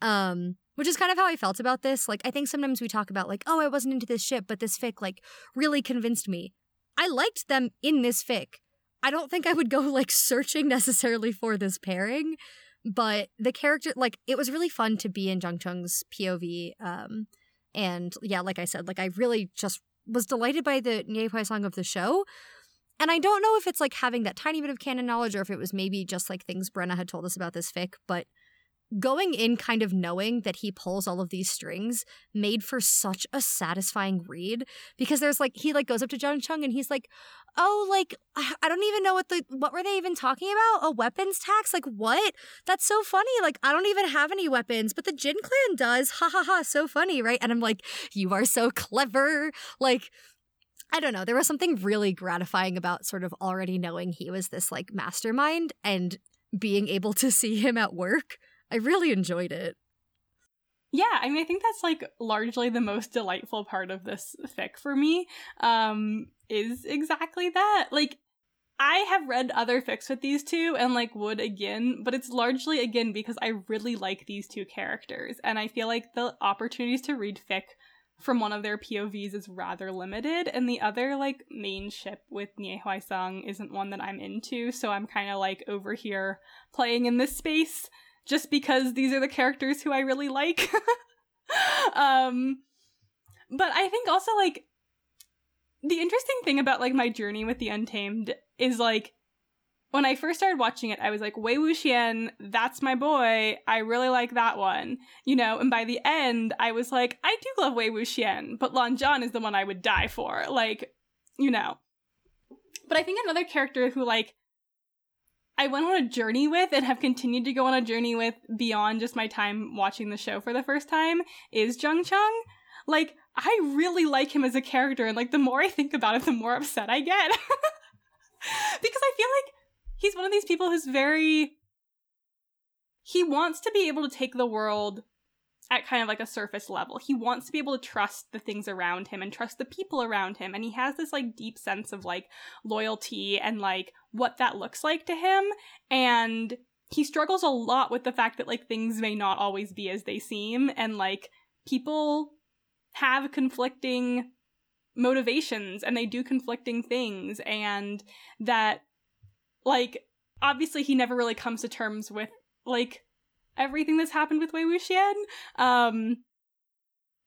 um, which is kind of how I felt about this. Like, I think sometimes we talk about, like, oh, I wasn't into this ship, but this fic, like, really convinced me. I liked them in this fic. I don't think I would go, like, searching necessarily for this pairing, but the character, like, it was really fun to be in Jung Chung's P O V, um, and, yeah, like I said, like, I really just was delighted by the Niepai song of the show. And I don't know if it's, like, having that tiny bit of canon knowledge or if it was maybe just, like, things Brenna had told us about this fic, but going in kind of knowing that he pulls all of these strings made for such a satisfying read, because there's, like, he, like, goes up to Jung Chung and he's like, oh, like, I don't even know what the, what were they even talking about? A weapons tax? Like, what? That's so funny. Like, I don't even have any weapons, but the Jin clan does. Ha ha ha. So funny, right? And I'm like, you are so clever. Like, I don't know. There was something really gratifying about sort of already knowing he was this, like, mastermind and being able to see him at work. I really enjoyed it. Yeah, I mean, I think that's, like, largely the most delightful part of this fic for me, um, is exactly that. Like, I have read other fics with these two and, like, would again, but it's largely, again, because I really like these two characters, and I feel like the opportunities to read fic from one of their P O Vs is rather limited, and the other, like, main ship with Niehoi Sung isn't one that I'm into, so I'm kind of, like, over here playing in this space, just because these are the characters who I really like. um, but I think also, like, the interesting thing about, like, my journey with The Untamed is, like, when I first started watching it, I was like, Wei Wuxian, that's my boy. I really like that one, you know? And by the end, I was like, I do love Wei Wuxian, but Lan Zhan is the one I would die for, like, you know. But I think another character who, like, I went on a journey with and have continued to go on a journey with beyond just my time watching the show for the first time is Jung Chung. Like, I really like him as a character, and, like, the more I think about it, the more upset I get. Because I feel like he's one of these people who's very... He wants to be able to take the world at kind of, like, a surface level. He wants to be able to trust the things around him and trust the people around him. And he has this, like, deep sense of, like, loyalty and, like, what that looks like to him. And he struggles a lot with the fact that, like, things may not always be as they seem. And, like, people have conflicting motivations and they do conflicting things. And that, like, obviously he never really comes to terms with, like, everything that's happened with Wei Wuxian. Um,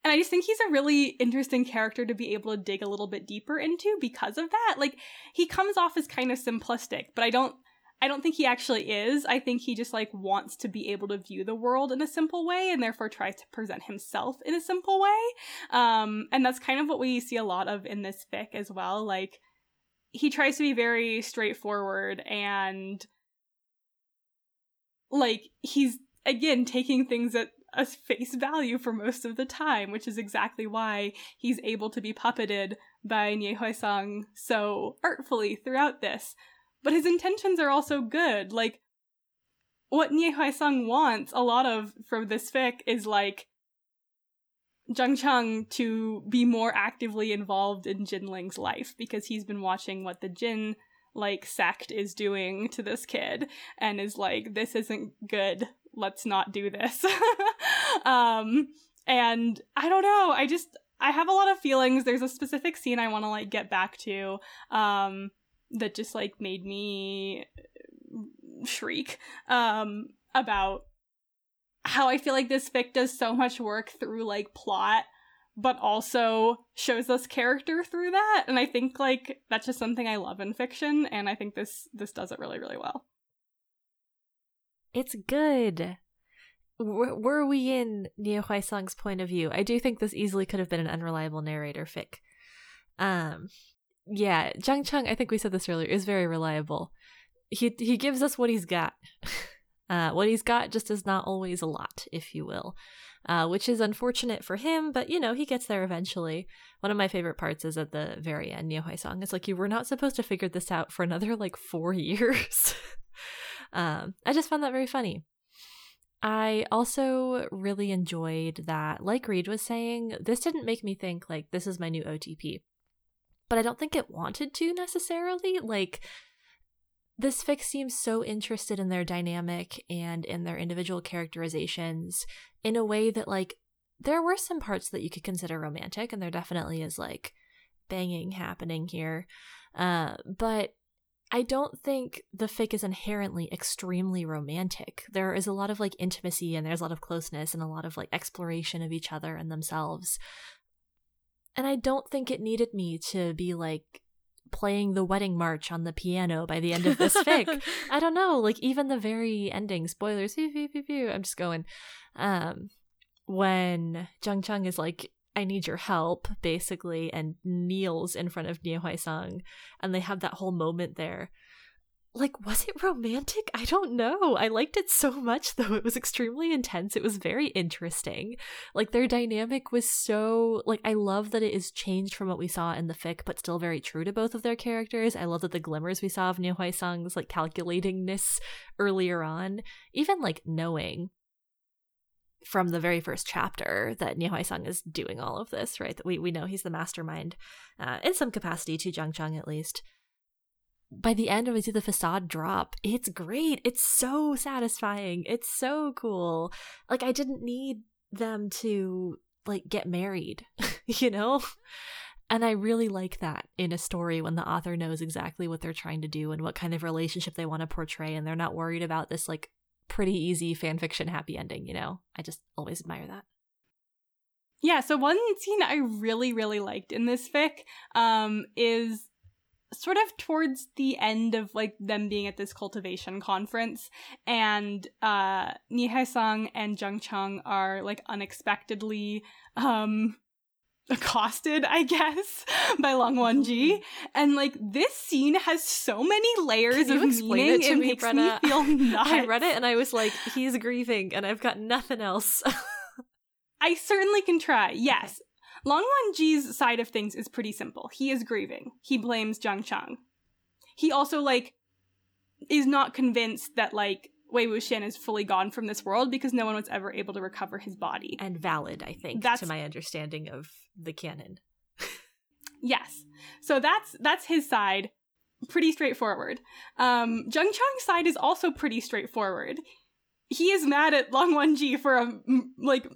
and I just think he's a really interesting character to be able to dig a little bit deeper into because of that. Like, he comes off as kind of simplistic, but I don't, I don't think he actually is. I think he just, like, wants to be able to view the world in a simple way and therefore tries to present himself in a simple way. Um, and that's kind of what we see a lot of in this fic as well. Like, he tries to be very straightforward and, like, he's, again, taking things at a face value for most of the time, which is exactly why he's able to be puppeted by Niehoi Sung so artfully throughout this. But his intentions are also good. Like, what Niehoi Sung wants a lot of from this fic is, like, Jung Chung to be more actively involved in Jinling's life because he's been watching what the Jin, like, sect is doing to this kid and is like, this isn't good. Let's not do this. um, and I don't know. I just, I have a lot of feelings. There's a specific scene I want to, like, get back to um, that just, like, made me shriek um, about how I feel like this fic does so much work through, like, plot, but also shows us character through that. And I think, like, that's just something I love in fiction. And I think this this does it really, really well. It's good. W- were we in Niehoi Sung's point of view? I do think this easily could have been an unreliable narrator fic. Um, yeah, Jung Chung, I think we said this earlier, is very reliable. He he gives us what he's got. uh, what he's got just is not always a lot, if you will, uh, which is unfortunate for him, but, you know, he gets there eventually. One of my favorite parts is at the very end, Niehoi Sung. It's like, you were not supposed to figure this out for another, like, four years. Um, I just found that very funny. I also really enjoyed that, like Reed was saying, this didn't make me think, like, this is my new O T P. But I don't think it wanted to necessarily. Like, this fic seems so interested in their dynamic and in their individual characterizations in a way that, like, there were some parts that you could consider romantic, and there definitely is, like, banging happening here. Uh, but I don't think the fic is inherently extremely romantic. There is a lot of, like, intimacy, and there's a lot of closeness and a lot of, like, exploration of each other and themselves. And I don't think it needed me to be, like, playing the wedding march on the piano by the end of this fic. I don't know. Like, even the very ending, spoilers, pew, pew, pew, pew, I'm just going. Um, when Jung Chung is like, I need your help, basically, and kneels in front of Nia Hwai-sung, and they have that whole moment there. Like, was it romantic? I don't know. I liked it so much, though. It was extremely intense. It was very interesting. Like, their dynamic was so... Like, I love that it is changed from what we saw in the fic, but still very true to both of their characters. I love that the glimmers we saw of Nia Hwai-sung's, like, calculatingness earlier on, even, like, knowing from the very first chapter that Nia Hwai-sung is doing all of this, right? That we, we know he's the mastermind, uh, in some capacity, to Jung Chung at least. By the end, we see the facade drop. It's great. It's so satisfying. It's so cool. Like, I didn't need them to, like, get married, you know? And I really like that in a story when the author knows exactly what they're trying to do and what kind of relationship they want to portray, and they're not worried about this, like, pretty easy fanfiction happy ending, you know? I just always admire that. Yeah, so one scene I really, really liked in this fic um, is sort of towards the end of, like, them being at this cultivation conference, and uh, Nia Hwai-sung and Jung Chung are, like, unexpectedly um, accosted, I guess, by Lang Won-ji. And, like, this scene has so many layers of meaning. It, to it me, makes Brenna. me feel nuts. I read it and I was like, he's grieving and I've got nothing else. I certainly can try. Yes. Okay. Lang Won-ji's side of things is pretty simple. He is grieving. He blames Jung Chung. He also, like, is not convinced that, like, Wei Wuxian is fully gone from this world because no one was ever able to recover his body. And valid, I think, that's... to my understanding of the canon. Yes. So that's that's his side. Pretty straightforward. Um, Jung Chung's side is also pretty straightforward. He is mad at Lang Won-ji for a, like...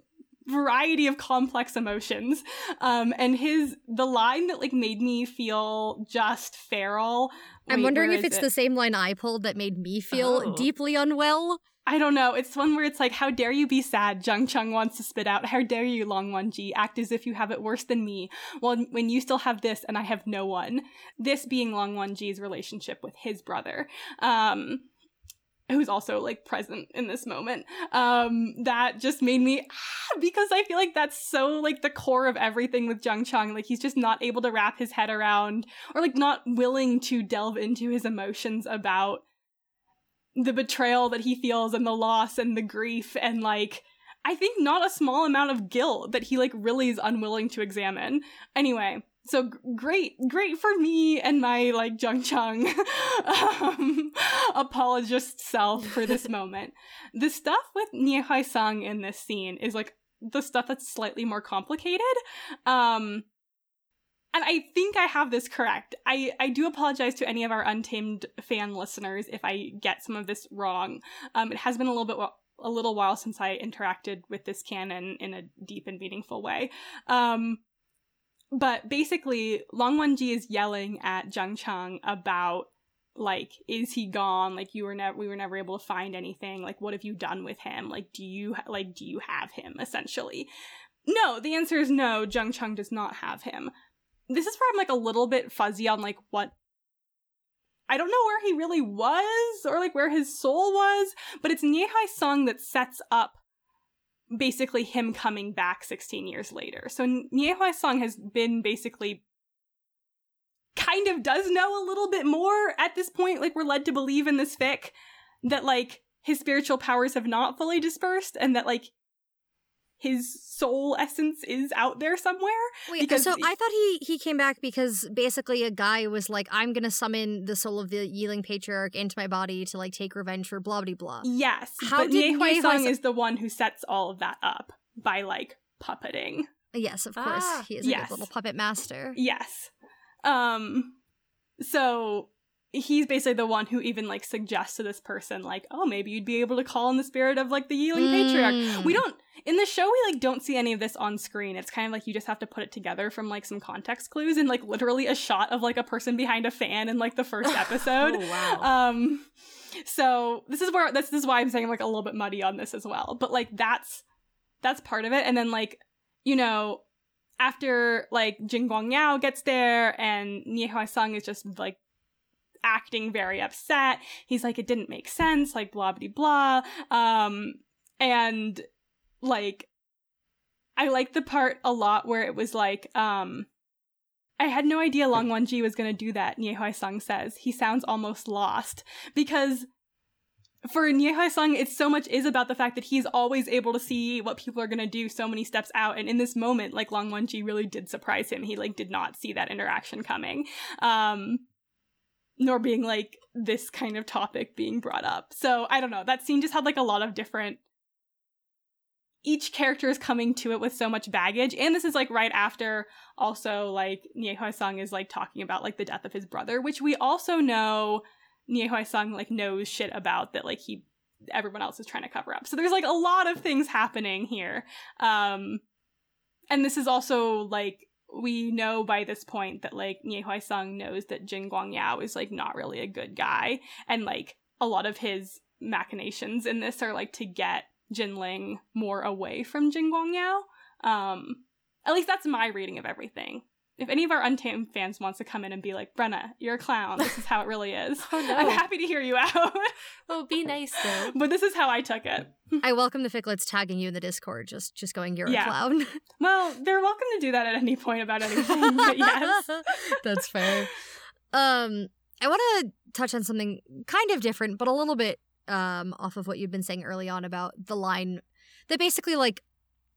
variety of complex emotions, um and his the line that, like, made me feel just feral. Wait, I'm wondering if it's it? the same line I pulled that made me feel oh. deeply unwell. I don't know. It's one where it's like, how dare you be sad? Jung Chung wants to spit out, how dare you, Lang Won-ji, act as if you have it worse than me, well, when you still have this and I have no one. This being Lang Won-ji's relationship with his brother, um who's also, like, present in this moment. Um, that just made me, ah, because I feel like that's so, like, the core of everything with Jung Chung. Like, he's just not able to wrap his head around, or, like, not willing to delve into his emotions about the betrayal that he feels and the loss and the grief and, like, I think not a small amount of guilt that he, like, really is unwilling to examine. Anyway, so g- great, great for me and my, like, Jung Chung um, apologist self for this moment. The stuff with Nia Hwai-sung in this scene is, like, the stuff that's slightly more complicated. Um, and I think I have this correct. I, I do apologize to any of our Untamed fan listeners if I get some of this wrong. Um, it has been a little bit... Well- a little while since I interacted with this canon in a deep and meaningful way. Um, but basically, Lang Won-ji is yelling at Jung Chung about, like, is he gone? Like, you were never, we were never able to find anything. Like, what have you done with him? Like, do you, ha- like, do you have him, essentially? No, the answer is no, Jung Chung does not have him. This is where I'm, like, a little bit fuzzy on, like, what I don't know where he really was, or, like, where his soul was, but it's Nia Hwai-sung that sets up basically him coming back sixteen years later. So Nia Hwai-sung has been basically kind of does know a little bit more at this point. Like, we're led to believe in this fic that, like, his spiritual powers have not fully dispersed, and that, like, his soul essence is out there somewhere. Wait, because so I thought he, he came back because basically a guy was like, I'm going to summon the soul of the Yeeling Patriarch into my body to like take revenge for blah, blah, blah. Yes, How but did Nihui Sung is the one who sets all of that up by like puppeting. Yes, of course. Ah, he is a yes. good little puppet master. Yes. Um, so he's basically the one who even like suggests to this person like, oh, maybe you'd be able to call in the spirit of like the Yeeling mm. Patriarch. We don't, in the show, we like don't see any of this on screen. It's kind of like you just have to put it together from like some context clues and like literally a shot of like a person behind a fan in like the first episode. Oh, wow. Um, so this is where, this is why I'm saying I'm like a little bit muddy on this as well. But like that's, that's part of it. And then like, you know, after like Jin Guangyao gets there and Nihui Sung is just like acting very upset, he's like, it didn't make sense, like blah blah blah. Um, and like I like the part a lot where it was like, um, I had no idea Lang Wanji was gonna do that. Nihui Sung says he sounds almost lost, because for Nihui Sung, it's so much is about the fact that he's always able to see what people are going to do so many steps out. And in this moment, like, Lang Wanji really did surprise him. He, like, did not see that interaction coming. Um, nor being, like, this kind of topic being brought up. So, I don't know. That scene just had, like, a lot of different... Each character is coming to it with so much baggage. And this is, like, right after also, like, Nihui Sung is, like, talking about, like, the death of his brother, which we also know... Nihui Sung, like, knows shit about that, like, he, everyone else is trying to cover up. So there's, like, a lot of things happening here. Um, and this is also, like, we know by this point that, like, Nihui Sung knows that Jin Guangyao is, like, not really a good guy. And, like, a lot of his machinations in this are, like, to get Jin Ling more away from Jin Guangyao. Um, at least that's my reading of everything. If any of our Untamed fans wants to come in and be like, Brenna, you're a clown. This is how it really is. Oh, no. I'm happy to hear you out. Oh, be nice, though. But this is how I took it. I welcome the Ficklets tagging you in the Discord, just just going, you're yeah. a clown. Well, they're welcome to do that at any point about anything, but yes. That's fair. Um, I want to touch on something kind of different, but a little bit um, off of what you've been saying early on about the line that basically, like,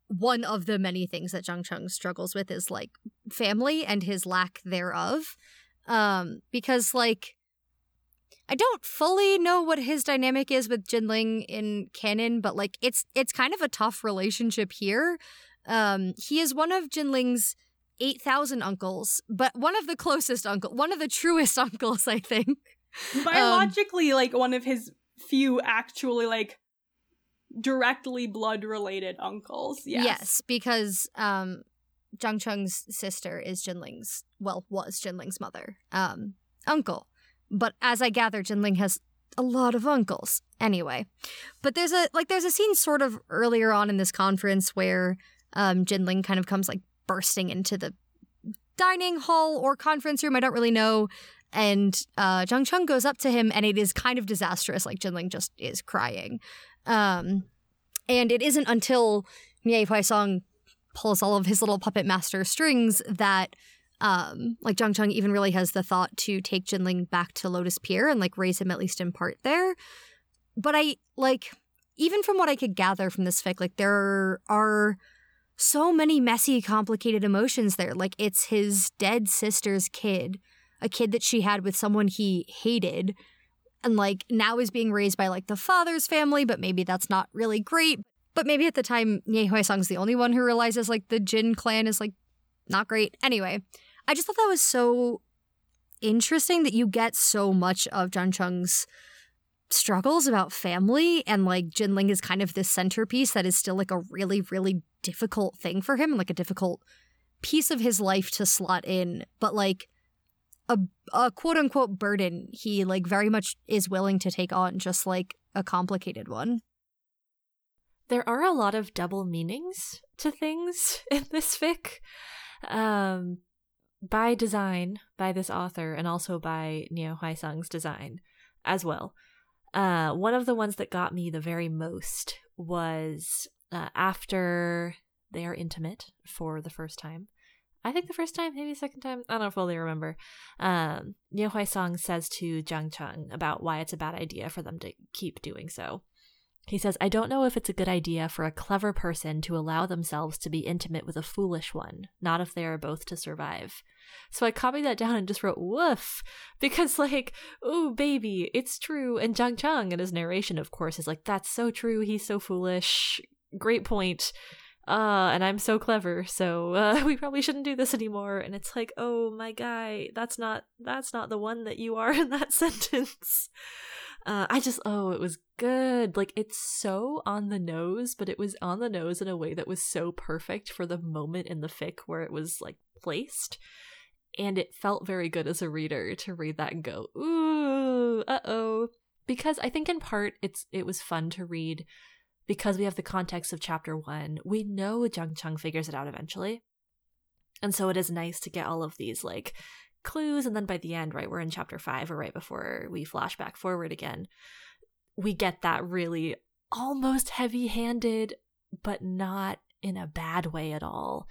one of the many things that Zhang Cheng struggles with is, like, family and his lack thereof. Um, because, like, I don't fully know what his dynamic is with Jin Ling in canon, but, like, it's it's kind of a tough relationship here. Um, he is one of Jin Ling's eight thousand uncles, but one of the closest uncle, one of the truest uncles, I think. Biologically, um, like, one of his few actually, like, directly blood-related uncles. Yes, yes, because um, Zhang Cheng's sister is Jin Ling's, well, was Jin Ling's mother, um, uncle. But as I gather, Jin Ling has a lot of uncles. Anyway, but there's a like there's a scene sort of earlier on in this conference where um, Jin Ling kind of comes like bursting into the dining hall or conference room. I don't really know. And uh, Zhang Cheng goes up to him, and it is kind of disastrous. Like Jin Ling just is crying. Um, and it isn't until Nihui Sung pulls all of his little puppet master strings that, um, like, Zhang Cheng even really has the thought to take Jin Ling back to Lotus Pier and, like, raise him at least in part there. But I, like, even from what I could gather from this fic, like, there are so many messy, complicated emotions there. Like, it's his dead sister's kid, a kid that she had with someone he hated, and, like, now is being raised by, like, the father's family, but maybe that's not really great. But maybe at the time, Nihui Sung's the only one who realizes, like, the Jin clan is, like, not great. Anyway, I just thought that was so interesting that you get so much of Zhang Cheng's struggles about family, and, like, Jin Ling is kind of this centerpiece that is still, like, a really, really difficult thing for him, and, like, a difficult piece of his life to slot in. But, like, A, a quote-unquote burden he, like, very much is willing to take on, just, like, a complicated one. There are a lot of double meanings to things in this fic, um, by design, by this author, and also by Nihui Sung's design as well. Uh, one of the ones that got me the very most was uh, after they are intimate for the first time. I think the first time, maybe the second time. I don't fully remember. Um, Nihui Sung says to Zhang Cheng about why it's a bad idea for them to keep doing so. He says, I don't know if it's a good idea for a clever person to allow themselves to be intimate with a foolish one, not if they are both to survive. So I copied that down and just wrote, woof, because like, ooh, baby, it's true. And Zhang Chang in his narration, of course, is like, that's so true. He's so foolish. Great point. Uh, and I'm so clever, so uh, we probably shouldn't do this anymore. And it's like, oh, my guy, that's not that's not the one that you are in that sentence. Uh, I just, oh, it was good. Like, it's so on the nose, but it was on the nose in a way that was so perfect for the moment in the fic where it was, like, placed. And it felt very good as a reader to read that and go, ooh, uh-oh. Because I think in part it's it was fun to read. Because we have the context of chapter one, we know Zhang Chang figures it out eventually. And so it is nice to get all of these, like, clues. And then by the end, right, we're in chapter five or right before we flash back forward again. We get that really almost heavy-handed, but not in a bad way at all,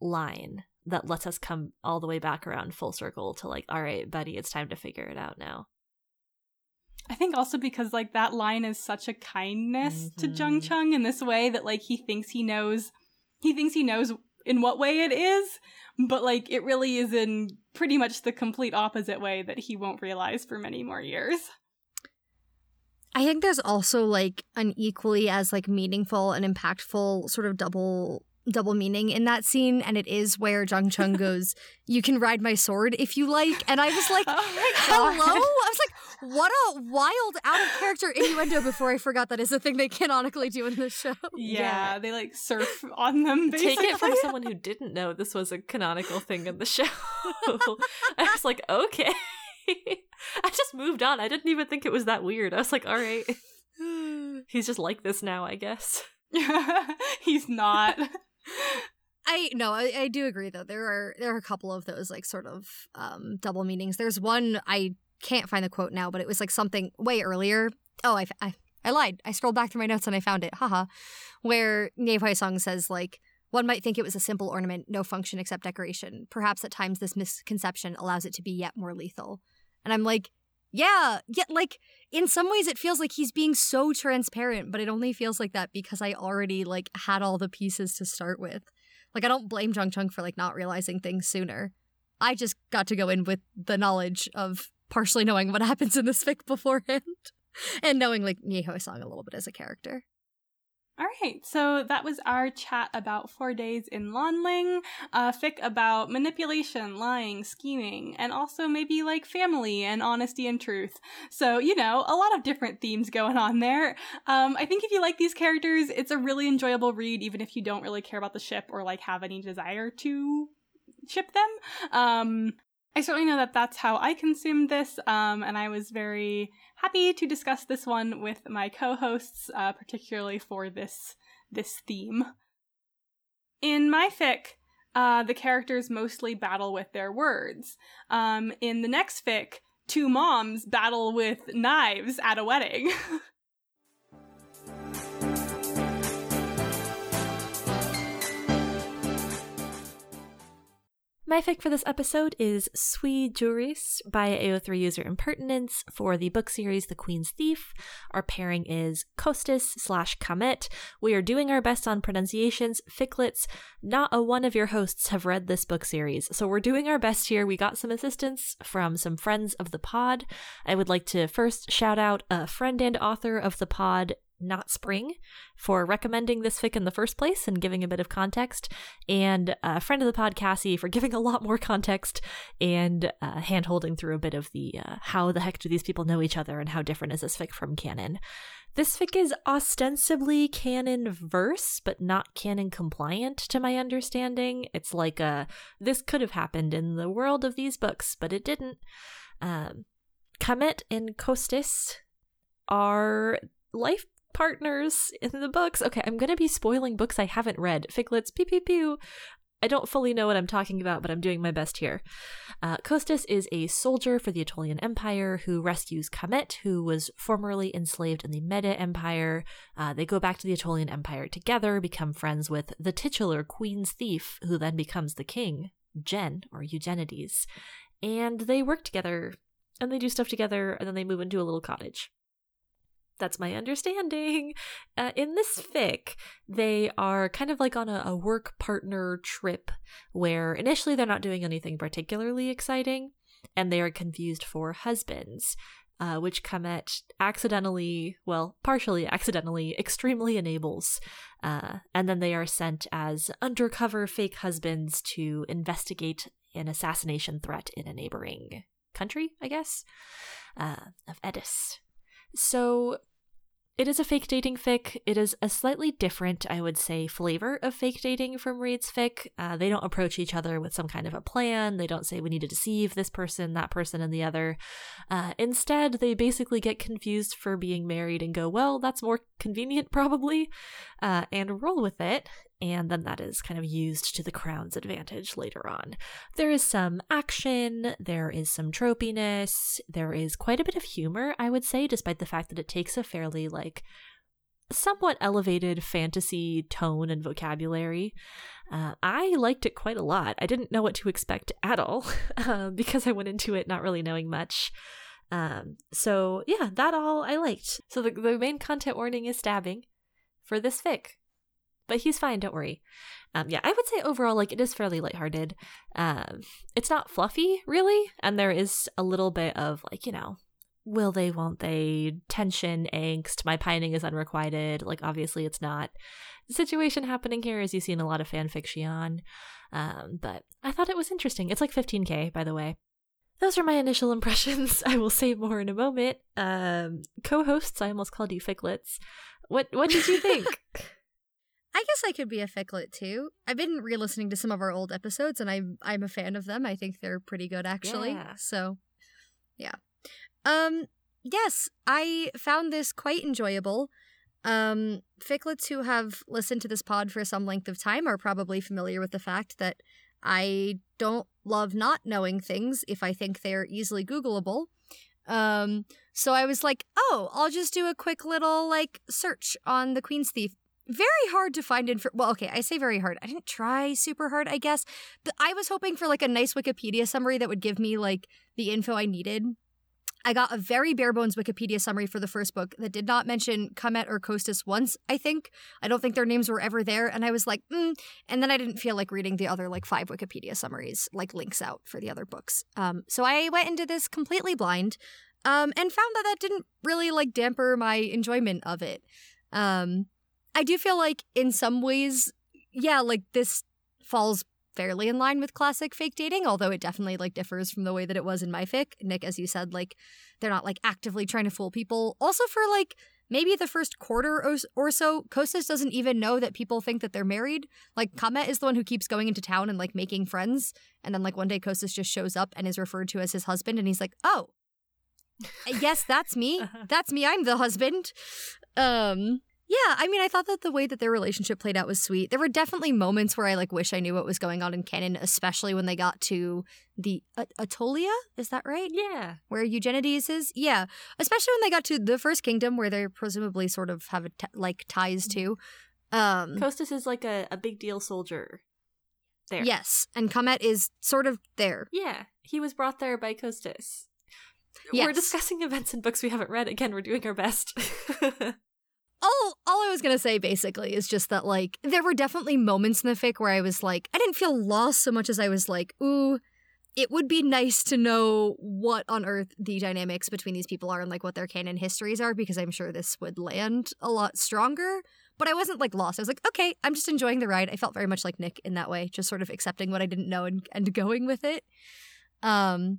line that lets us come all the way back around full circle to like, all right, buddy, it's time to figure it out now. I think also because, like, that line is such a kindness mm-hmm. to Zhang Chang in this way that, like, he thinks he knows, he thinks he knows in what way it is, but, like, it really is in pretty much the complete opposite way that he won't realize for many more years. I think there's also, like, an equally as, like, meaningful and impactful sort of double... double meaning in that scene, and it is where Zhang Cheng goes, you can ride my sword if you like, and I was like, oh, hello? I was like, what a wild out-of-character innuendo before I forgot that is a thing they canonically do in this show. Yeah, yeah. They like surf on them, basically. Take it from someone who didn't know this was a canonical thing in the show. I was like, okay. I just moved on. I didn't even think it was that weird. I was like, all right. He's just like this now, I guess. He's not... I no, I, I do agree though. There are there are a couple of those like sort of um, double meanings. There's one I can't find the quote now, but it was like something way earlier. Oh, I, I, I lied. I scrolled back through my notes and I found it. Haha. Where Ne Pai Song says like one might think it was a simple ornament, no function except decoration. Perhaps at times this misconception allows it to be yet more lethal. And I'm like, yeah, yet like in some ways it feels like he's being so transparent, but it only feels like that because I already like had all the pieces to start with. Like, I don't blame Zhang Cheng for, like, not realizing things sooner. I just got to go in with the knowledge of partially knowing what happens in this fic beforehand and knowing, like, Niho's song a little bit as a character. All right, so that was our chat about Four Days in Lanling, a fic about manipulation, lying, scheming, and also maybe like family and honesty and truth. So, you know, a lot of different themes going on there. Um, I think if you like these characters, it's a really enjoyable read, even if you don't really care about the ship or like have any desire to ship them. Um, I certainly know that that's how I consumed this, um, and I was very... happy to discuss this one with my co-hosts, uh, particularly for this this theme. In my fic, uh, the characters mostly battle with their words. Um, in the next fic, two moms battle with knives at a wedding. My fic for this episode is Sui Juris by A O three user Impertinence for the book series The Queen's Thief. Our pairing is Kostis slash Kamet. We are doing our best on pronunciations. Ficlets, not a one of your hosts have read this book series, so we're doing our best here. We got some assistance from some friends of the pod. I would like to first shout out a friend and author of the pod, Not Spring, for recommending this fic in the first place and giving a bit of context, and a friend of the pod, Cassie, for giving a lot more context and uh, hand-holding through a bit of the uh, how the heck do these people know each other and how different is this fic from canon. This fic is ostensibly canon-verse, but not canon-compliant, to my understanding. It's like, a, this could have happened in the world of these books, but it didn't. Um, Kamet and Kostis are life partners in the books. Okay, I'm gonna be spoiling books I haven't read. Ficlets, pew pew pew. I don't fully know what I'm talking about, but I'm doing my best here. Uh, Kostis is a soldier for the Aetolian Empire who rescues Kamet, who was formerly enslaved in the Mede Empire. Uh, they go back to the Aetolian Empire together, become friends with the titular Queen's Thief, who then becomes the king, Gen, or Eugenides. And they work together, and they do stuff together, and then they move into a little cottage. That's my understanding. Uh, in this fic, they are kind of like on a, a work partner trip where initially they're not doing anything particularly exciting, and they are confused for husbands, uh, which Kamet accidentally, well, partially accidentally, extremely enables. Uh, and then they are sent as undercover fake husbands to investigate an assassination threat in a neighboring country, I guess, uh, of Edis. So it is a fake dating fic. It is a slightly different, I would say, flavor of fake dating from Reid's fic. Uh, they don't approach each other with some kind of a plan. They don't say we need to deceive this person, that person, and the other. Uh, instead, they basically get confused for being married and go, well, that's more convenient probably, uh, and roll with it. And then that is kind of used to the crown's advantage later on. There is some action, there is some tropiness, there is quite a bit of humor, I would say, despite the fact that it takes a fairly, like, somewhat elevated fantasy tone and vocabulary. Uh, I liked it quite a lot. I didn't know what to expect at all, uh, because I went into it not really knowing much. Um, so yeah, that all I liked. So the, the main content warning is stabbing for this fic. But he's fine, don't worry. Um, yeah, I would say overall, like, it is fairly lighthearted. Um, it's not fluffy, really, and there is a little bit of, like, you know, will they, won't they, tension, angst, my pining is unrequited. Like, obviously it's not. The situation happening here is you see in a lot of fanfiction, um, but I thought it was interesting. It's like fifteen K, by the way. Those are my initial impressions. I will say more in a moment. Um, co-hosts, I almost called you ficlets. What, what did you think? I guess I could be a ficlet too. I've been re-listening to some of our old episodes, and I'm I'm a fan of them. I think they're pretty good, actually. Yeah. So, yeah. Um. Yes, I found this quite enjoyable. Um, ficlets who have listened to this pod for some length of time are probably familiar with the fact that I don't love not knowing things if I think they are easily Googleable. Um. So I was like, oh, I'll just do a quick little like search on The Queen's Thief. Very hard to find info. Well, okay, I say very hard. I didn't try super hard, I guess. But I was hoping for like a nice Wikipedia summary that would give me like the info I needed. I got a very bare bones Wikipedia summary for the first book that did not mention Kamet or Kostas once, I think. I don't think their names were ever there. And I was like, mm. And then I didn't feel like reading the other like five Wikipedia summaries, like links out for the other books. Um, so I went into this completely blind um, and found that that didn't really like damper my enjoyment of it. Um, I do feel like in some ways, yeah, like this falls fairly in line with classic fake dating, although it definitely like differs from the way that it was in my fic. Nick, as you said, like they're not like actively trying to fool people. Also for like maybe the first quarter or so, Kostas doesn't even know that people think that they're married. Like Kamet is the one who keeps going into town and like making friends. And then like one day Kostas just shows up and is referred to as his husband. And he's like, oh, yes, that's me. That's me. I'm the husband. Um... Yeah, I mean, I thought that the way that their relationship played out was sweet. There were definitely moments where I, like, wish I knew what was going on in canon, especially when they got to the uh, Atolia, is that right? Yeah. Where Eugenides is? Yeah. Especially when they got to the First Kingdom, where they presumably sort of have, a t- like, ties to. Um, Kostas is, like, a, a big deal soldier there. Yes, and Kamet is sort of there. Yeah, he was brought there by Kostas. Yes. We're discussing events in books we haven't read. Again, we're doing our best. All all I was going to say, basically, is just that, like, there were definitely moments in the fic where I was like, I didn't feel lost so much as I was like, ooh, it would be nice to know what on earth the dynamics between these people are and, like, what their canon histories are, because I'm sure this would land a lot stronger. But I wasn't, like, lost. I was like, okay, I'm just enjoying the ride. I felt very much like Nick in that way, just sort of accepting what I didn't know and, and going with it. Um,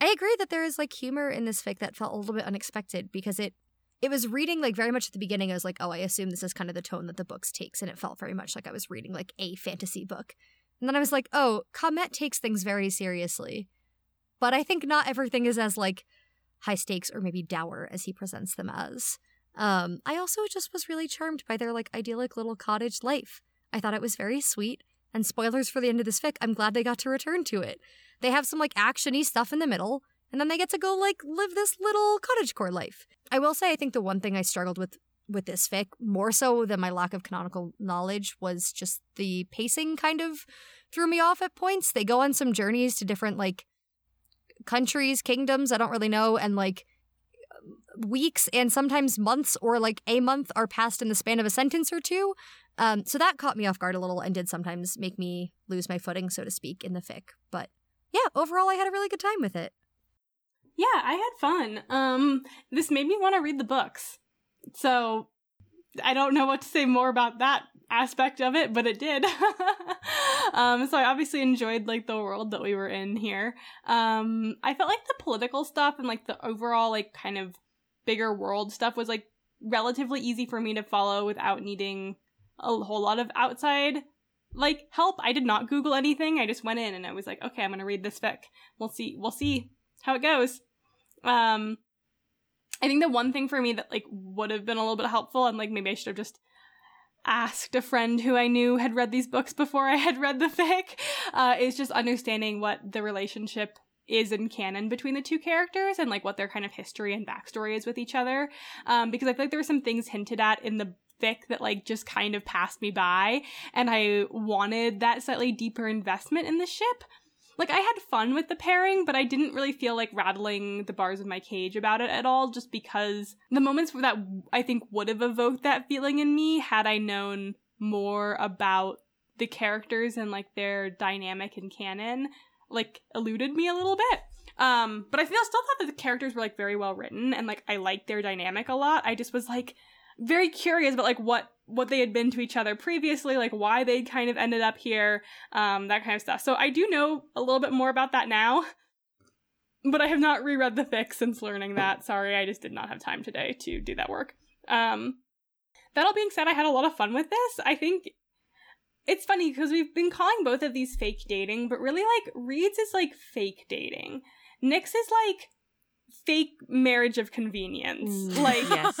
I agree that there is, like, humor in this fic that felt a little bit unexpected, because it It was reading, like, very much at the beginning, I was like, oh, I assume this is kind of the tone that the books takes, and it felt very much like I was reading, like, a fantasy book. And then I was like, oh, Kamet takes things very seriously. But I think not everything is as, like, high stakes or maybe dour as he presents them as. Um, I also just was really charmed by their, like, idyllic little cottage life. I thought it was very sweet. And spoilers for the end of this fic, I'm glad they got to return to it. They have some, like, action-y stuff in the middle, and then they get to go, like, live this little cottagecore life. I will say I think the one thing I struggled with with this fic, more so than my lack of canonical knowledge, was just the pacing kind of threw me off at points. They go on some journeys to different, like, countries, kingdoms, I don't really know, and, like, weeks and sometimes months or like a month are passed in the span of a sentence or two. Um, so that caught me off guard a little and did sometimes make me lose my footing, so to speak, in the fic. But yeah, overall, I had a really good time with it. Yeah, I had fun. Um, this made me want to read the books. So I don't know what to say more about that aspect of it, but it did. um, so I obviously enjoyed like the world that we were in here. Um, I felt like the political stuff and like the overall like kind of bigger world stuff was like relatively easy for me to follow without needing a whole lot of outside like help. I did not Google anything. I just went in and I was like, okay, I'm going to read this fic. We'll see. We'll see how it goes. Um, I think the one thing for me that like would have been a little bit helpful and like maybe I should have just asked a friend who I knew had read these books before I had read the fic uh, is just understanding what the relationship is in canon between the two characters and like what their kind of history and backstory is with each other. Um, because I feel like there were some things hinted at in the fic that like just kind of passed me by and I wanted that slightly deeper investment in the ship. Like, I had fun with the pairing, but I didn't really feel like rattling the bars of my cage about it at all, just because the moments that I think would have evoked that feeling in me had I known more about the characters and, like, their dynamic and canon, like, eluded me a little bit. Um, but I still thought that the characters were, like, very well written, and, like, I liked their dynamic a lot. I just was, like, very curious about, like, what what they had been to each other previously, like why they kind of ended up here, um, that kind of stuff. So I do know a little bit more about that now, but I have not reread the fic since learning that. Sorry, I just did not have time today to do that work. Um, that all being said, I had a lot of fun with this. I think it's funny because we've been calling both of these fake dating, but really like Reed's is like fake dating. Nick's is like fake marriage of convenience. Mm, like, yes.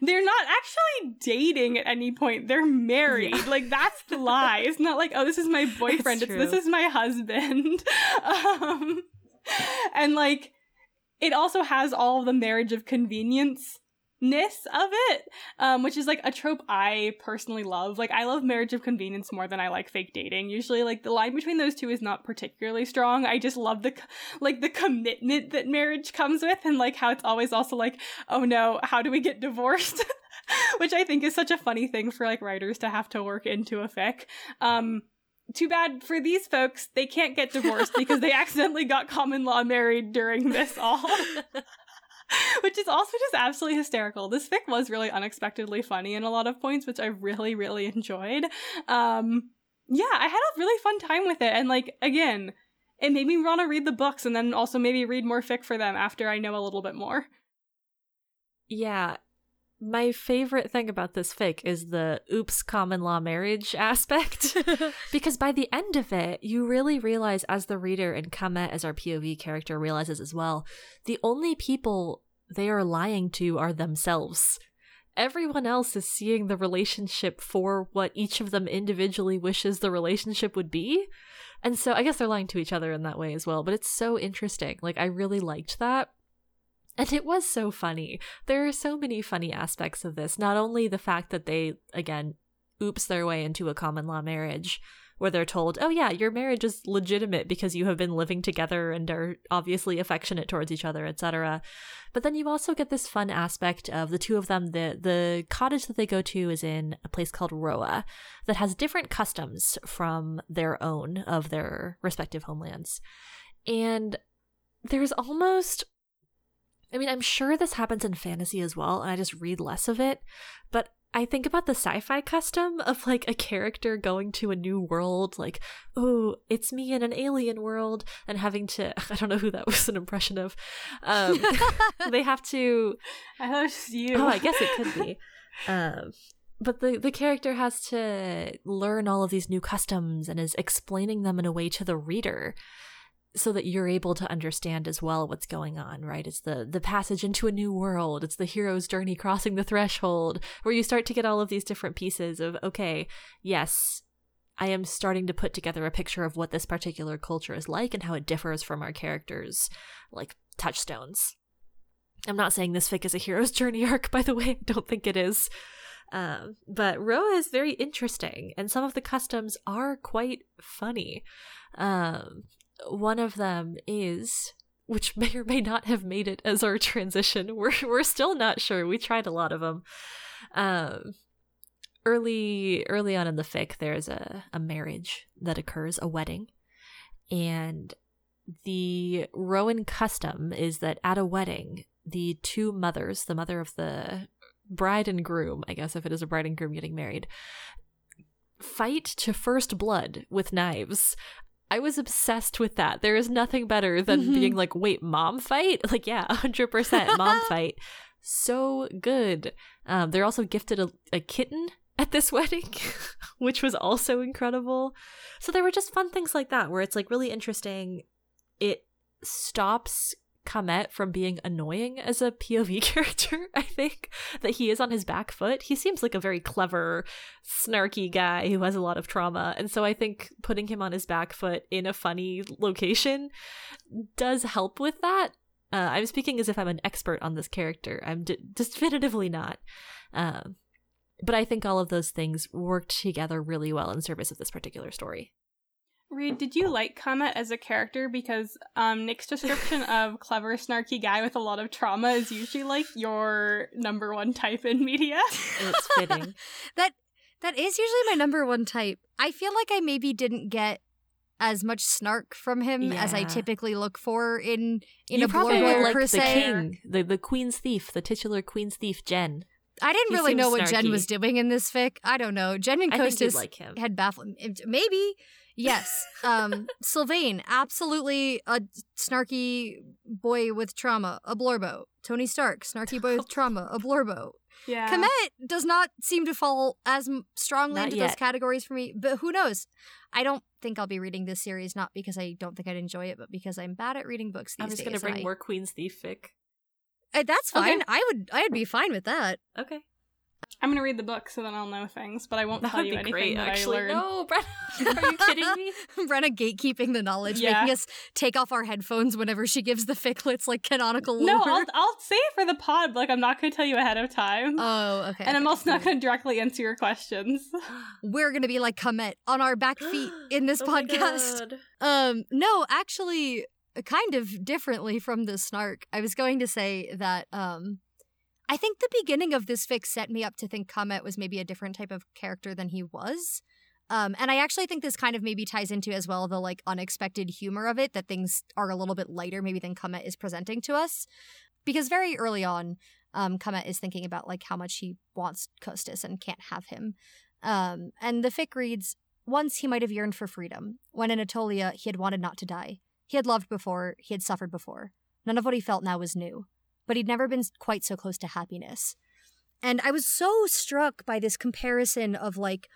They're not actually dating at any point. They're married. Yeah. Like, that's the lie. It's not like, oh, this is my boyfriend. It's, it's this is my husband. Um, and, like, it also has all of the marriage of convenience-ness of it, um, which is, like, a trope I personally love. Like, I love marriage of convenience more than I like fake dating. Usually, like, the line between those two is not particularly strong. I just love the, like, the commitment that marriage comes with and, like, how it's always also, like, oh, no, how do we get divorced? Which I think is such a funny thing for, like, writers to have to work into a fic. Um, too bad for these folks. They can't get divorced because they accidentally got common law married during this all. Which is also just absolutely hysterical. This fic was really unexpectedly funny in a lot of points, which I really, really enjoyed. Um, yeah, I had a really fun time with it. And, like, again, it made me want to read the books and then also maybe read more fic for them after I know a little bit more. Yeah. My favorite thing about this fic is the oops common law marriage aspect. Because by the end of it, you really realize, as the reader and Kame as our P O V character realizes as well, the only people they are lying to are themselves. Everyone else is seeing the relationship for what each of them individually wishes the relationship would be. And so I guess they're lying to each other in that way as well. But it's so interesting. Like, I really liked that. And it was so funny. There are so many funny aspects of this. Not only the fact that they, again, oops their way into a common law marriage where they're told, oh yeah, your marriage is legitimate because you have been living together and are obviously affectionate towards each other, et cetera. But then you also get this fun aspect of the two of them. The, the cottage that they go to is in a place called Roa that has different customs from their own of their respective homelands. And there's almost... I mean, I'm sure this happens in fantasy as well, and I just read less of it, but I think about the sci-fi custom of, like, a character going to a new world, like, oh, it's me in an alien world, and having to, I don't know who that was an impression of, um, they have to... I thought it was you. Oh, I guess it could be. Um, but the, the character has to learn all of these new customs and is explaining them in a way to the reader, so that you're able to understand as well what's going on, right? It's the the passage into a new world. It's the hero's journey crossing the threshold, where you start to get all of these different pieces of, okay, yes, I am starting to put together a picture of what this particular culture is like and how it differs from our characters, like, touchstones. I'm not saying this fic is a hero's journey arc, by the way. I don't think it is. Um, but Roa is very interesting, and some of the customs are quite funny. Um... One of them is which may or may not have made it as our transition. We're we're still not sure. We tried a lot of them. Um, early early on in the fic, there's a, a marriage that occurs, a wedding. And the Rowan custom is that at a wedding, the two mothers, the mother of the bride and groom, I guess if it is a bride and groom getting married, fight to first blood with knives. I was obsessed with that. There is nothing better than mm-hmm. being like, wait, mom fight? Like, yeah, one hundred percent mom fight. So good. Um, they're also gifted a, a kitten at this wedding, which was also incredible. So there were just fun things like that where it's like really interesting. It stops Comet from being annoying as a P O V character, I think, that he is on his back foot. He seems like a very clever, snarky guy who has a lot of trauma. And so I think putting him on his back foot in a funny location does help with that. Uh, I'm speaking as if I'm an expert on this character. I'm d- definitively not. Um, but I think all of those things worked together really well in service of this particular story. Reid, did you like Comet as a character? Because um, Nick's description of clever, snarky guy with a lot of trauma is usually like your number one type in media. It's fitting. that that is usually my number one type. I feel like I maybe didn't get as much snark from him yeah. as I typically look for in in you a probably board like per se. The king, the the Queen's Thief, the titular Queen's Thief, Jen. I didn't he really know what snarky. Jen was doing in this fic. I don't know. Jen and Kostas like had baffled. Maybe. Yes. Um, Sylvain, absolutely a snarky boy with trauma, a blorbo. Tony Stark, snarky boy with trauma, a blorbo. Yeah. Comet does not seem to fall as strongly not into yet. Those categories for me, but who knows? I don't think I'll be reading this series, not because I don't think I'd enjoy it, but because I'm bad at reading books these days. I'm just going to bring I... more Queen's Thief fic. Uh, that's fine. Okay. I would, I'd be fine with that. Okay. I'm going to read the book so then I'll know things, but I won't that tell you anything great, that actually. I learned. No, Brenna, are you kidding me? Brenna gatekeeping the knowledge, yeah. making us take off our headphones whenever she gives the ficlets like canonical lore. No, I'll, I'll say it for the pod, but like, I'm not going to tell you ahead of time. Oh, okay. And I'm okay, also not going to directly answer your questions. We're going to be like Comet on our back feet in this oh podcast. Um, no, actually, kind of differently from the snark, I was going to say that... Um, I think the beginning of this fic set me up to think Comet was maybe a different type of character than he was. Um, and I actually think this kind of maybe ties into as well the like unexpected humor of it, that things are a little bit lighter maybe than Comet is presenting to us. Because very early on, um, Comet is thinking about like how much he wants Kostas and can't have him. Um, and the fic reads, once he might have yearned for freedom. When in Atolia, he had wanted not to die. He had loved before. He had suffered before. None of what he felt now was new. But he'd never been quite so close to happiness. And I was so struck by this comparison of, like,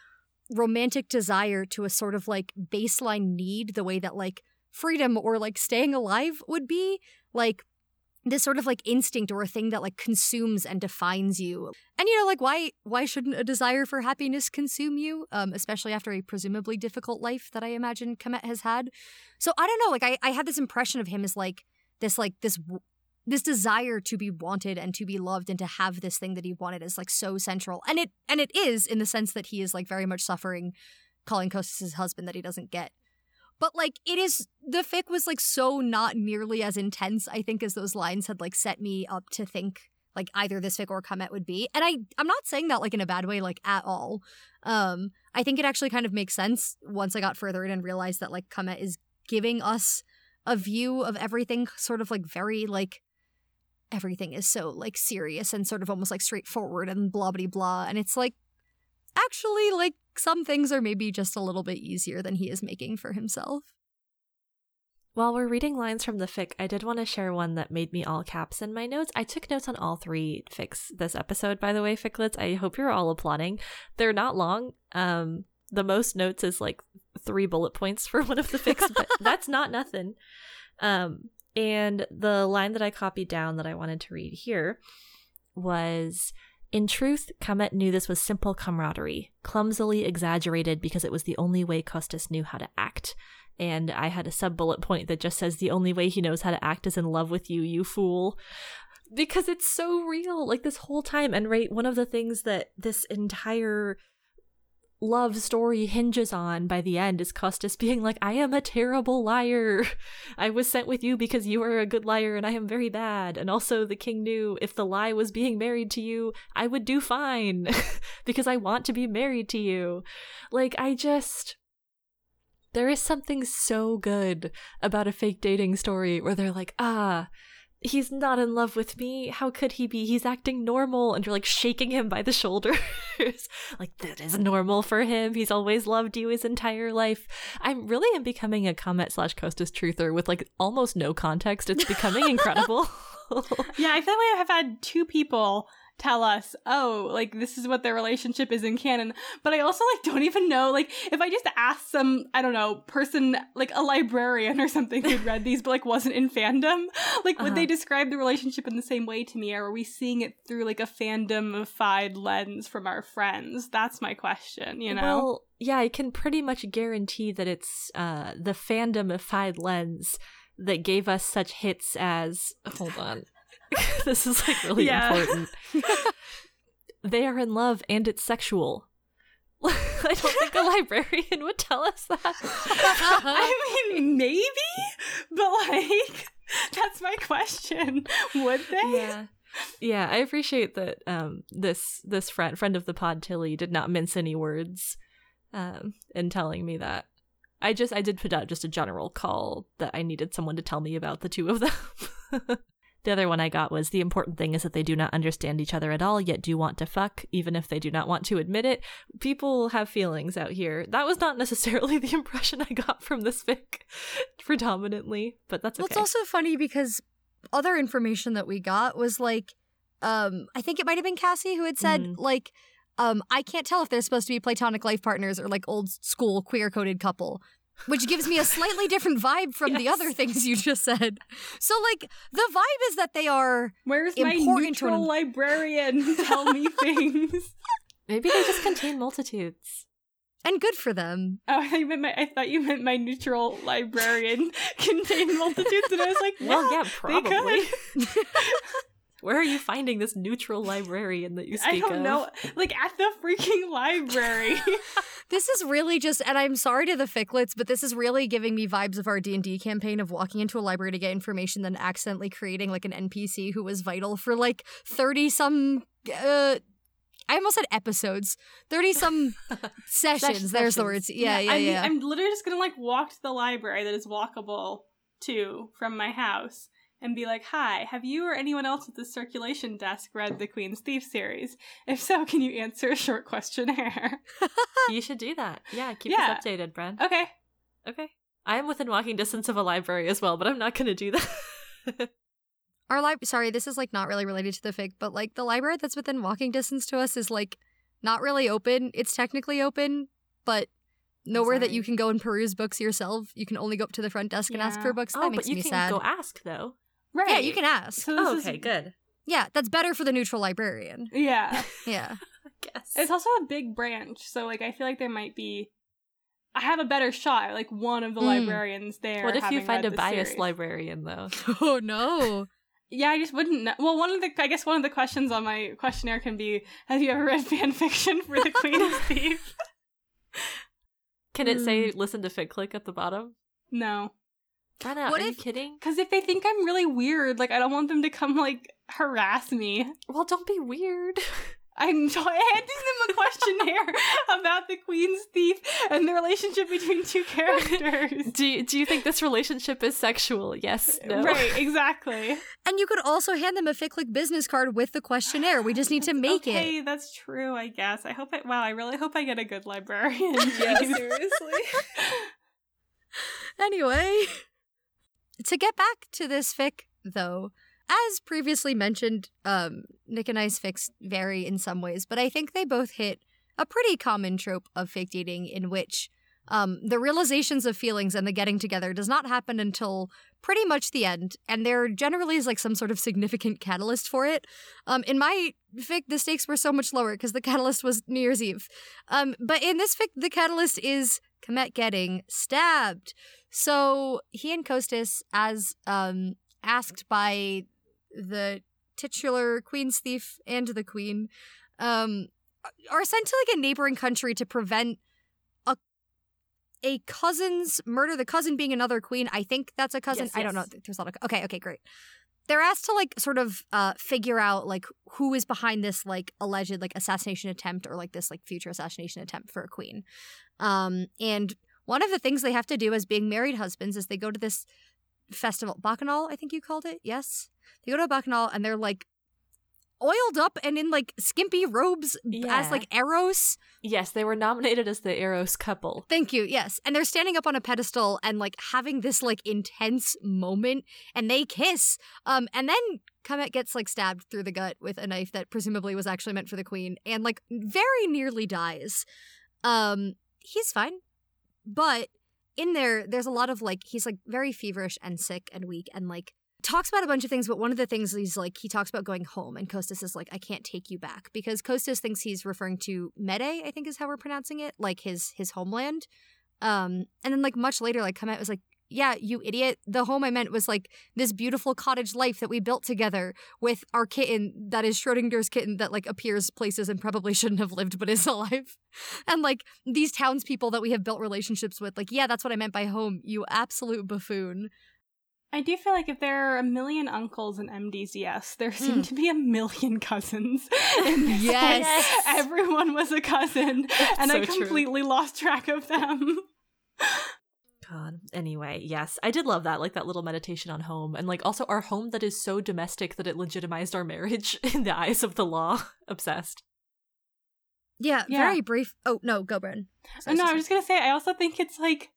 romantic desire to a sort of, like, baseline need, the way that, like, freedom or, like, staying alive would be. Like, this sort of, like, instinct or a thing that, like, consumes and defines you. And, you know, like, why why shouldn't a desire for happiness consume you? Um, especially after a presumably difficult life that I imagine Comet has had. So, I don't know, like, I, I had this impression of him as, like, this, like, this... This desire to be wanted and to be loved and to have this thing that he wanted is like so central. And it and it is, in the sense that he is like very much suffering calling Kostas' husband that he doesn't get. But like it is, the fic was like so not nearly as intense, I think, as those lines had like set me up to think like either this fic or Comet would be. And I, I'm not saying that like in a bad way, like at all. Um, I think it actually kind of makes sense once I got further in and realized that like Comet is giving us a view of everything sort of like very like everything is so, like, serious and sort of almost, like, straightforward and blah-blah-blah. And it's, like, actually, like, some things are maybe just a little bit easier than he is making for himself. While we're reading lines from the fic, I did want to share one that made me all caps in my notes. I took notes on all three fics this episode, by the way, ficlets. I hope you're all applauding. They're not long. Um, the most notes is, like, three bullet points for one of the fics, but that's not nothing. Um... And the line that I copied down that I wanted to read here was, in truth, Comet knew this was simple camaraderie, clumsily exaggerated because it was the only way Kostas knew how to act. And I had a sub-bullet point that just says, the only way he knows how to act is in love with you, you fool. Because it's so real, like this whole time. And right, one of the things that this entire love story hinges on by the end is Custis being like, I am a terrible liar. I was sent with you because you are a good liar and I am very bad. And also the king knew if the lie was being married to you, I would do fine because I want to be married to you. Like, I just... There is something so good about a fake dating story where they're like, ah... he's not in love with me. How could he be? He's acting normal. And you're like shaking him by the shoulders. Like, that is normal for him. He's always loved you his entire life. I really am becoming a Comet slash Costas truther with like almost no context. It's becoming incredible. Yeah, I feel like I have had two people tell us, oh, like, this is what their relationship is in canon. But I also, like, don't even know, like, if I just asked some, I don't know, person, like, a librarian or something who'd read these but, like, wasn't in fandom, like, uh-huh. would they describe the relationship in the same way to me? Or are we seeing it through, like, a fandomified lens from our friends? That's my question, you know? Well, yeah, I can pretty much guarantee that it's uh, the fandomified lens that gave us such hits as... Hold on. This is like really yeah. important. They are in love and it's sexual. I don't think a librarian would tell us that. I mean, maybe, but like, that's my question. Would they? Yeah. Yeah, I appreciate that um, this this friend friend of the pod, Tilly, did not mince any words um, in telling me that. I just I did put out just a general call that I needed someone to tell me about the two of them. The other one I got was, the important thing is that they do not understand each other at all, yet do want to fuck, even if they do not want to admit it. People have feelings out here. That was not necessarily the impression I got from this fic, predominantly, but that's okay. Well, it's also funny because other information that we got was like, um, I think it might have been Cassie who had said, mm-hmm. like, um, I can't tell if they're supposed to be platonic life partners or like old school queer-coded couple. Which gives me a slightly different vibe from yes. the other things you just said. So, like, the vibe is that they are Where's important my neutral librarian? Tell me things. Maybe they just contain multitudes. And good for them. Oh, I meant my, I thought you meant my neutral librarian contained multitudes, and I was like, yeah, well, yeah, probably. They could. Where are you finding this neutral librarian that you speak of? I don't of? know. Like, at the freaking library. This is really just, and I'm sorry to the ficklets, but this is really giving me vibes of our D and D campaign of walking into a library to get information, then accidentally creating, like, an N P C who was vital for, like, thirty-some, uh, I almost said episodes, thirty-some sessions. sessions, there's the words. Yeah, yeah, yeah. I'm, yeah. I'm literally just gonna, like, walk to the library that is walkable to from my house. And be like, hi, have you or anyone else at the circulation desk read the Queen's Thief series? If so, can you answer a short questionnaire? You should do that. Yeah, keep yeah. us updated, Bren. Okay. Okay. I am within walking distance of a library as well, but I'm not going to do that. Our li- Sorry, this is, like, not really related to the fic, but, like, the library that's within walking distance to us is, like, not really open. It's technically open, but... Nowhere that you can go and peruse books yourself. You can only go up to the front desk yeah. and ask for books. That oh, makes me sad. Oh, but you can sad. go ask, though. Right. Yeah, you can ask. So oh, okay, is... good. Yeah, that's better for the neutral librarian. Yeah. Yeah. I guess. It's also a big branch, so, like, I feel like there might be... I have a better shot, like, one of the mm. librarians there. What if you find a biased series. librarian, though? Oh, no. Yeah, I just wouldn't know. Well, one of the I guess one of the questions on my questionnaire can be, have you ever read fan fiction for the Queen's Thief? Can it say, listen to FitClick at the bottom? No. Why not? What Are if, you kidding? Because if they think I'm really weird, like, I don't want them to come, like, harass me. Well, don't be weird. I'm t- handing them a questionnaire about the Queen's Thief and the relationship between two characters. do, you, do you think this relationship is sexual? Yes, no. Right, exactly. And you could also hand them a FitClick business card with the questionnaire. We just need to make okay, it. Okay, that's true, I guess. I hope I, wow, I really hope I get a good librarian. Yeah, seriously. Anyway, to get back to this fic, though, as previously mentioned, um, Nick and I's fics vary in some ways, but I think they both hit a pretty common trope of fake dating in which um, the realizations of feelings and the getting together does not happen until pretty much the end, and there generally is like some sort of significant catalyst for it. Um, in my fic, the stakes were so much lower because the catalyst was New Year's Eve. Um, but in this fic, the catalyst is Komet getting stabbed. So he and Costas, as um, asked by... the titular Queen's Thief and the Queen, um, are sent to like a neighboring country to prevent a a cousin's murder. The cousin being another queen. I think that's a cousin. Yes, yes. I don't know. There's a lot of okay, okay, great. They're asked to like sort of uh, figure out like who is behind this like alleged like assassination attempt or like this like future assassination attempt for a queen. Um, and one of the things they have to do as being married husbands is they go to this festival, Bacchanal, I think you called it. Yes. They go to a Bacchanal and they're like oiled up and in like skimpy robes yeah. as like Eros. Yes, they were nominated as the Eros couple. Thank you. Yes. And they're standing up on a pedestal and like having this like intense moment and they kiss. Um and then Kemet gets like stabbed through the gut with a knife that presumably was actually meant for the queen and like very nearly dies. Um he's fine. But in there there's a lot of like he's like very feverish and sick and weak and like talks about a bunch of things, but one of the things he's like, he talks about going home, and Costas is like, I can't take you back, because Costas thinks he's referring to Mede, I think is how we're pronouncing it, like his his homeland. Um, and then like much later, like Kemet was like, yeah, you idiot. The home I meant was like this beautiful cottage life that we built together with our kitten that is Schrodinger's kitten that like appears places and probably shouldn't have lived but is alive. And like these townspeople that we have built relationships with, like, yeah, that's what I meant by home, you absolute buffoon. I do feel like if there are a million uncles in M D Z S, there seem mm. to be a million cousins. In this yes. Everyone was a cousin, it's and so I completely true. Lost track of them. God. Anyway, yes. I did love that, like that little meditation on home. And like also our home that is so domestic that it legitimized our marriage in the eyes of the law. Obsessed. Yeah, yeah. Very brief. Oh, no, go, Bren. Sorry, no, sorry. I was just going to say, I also think it's like,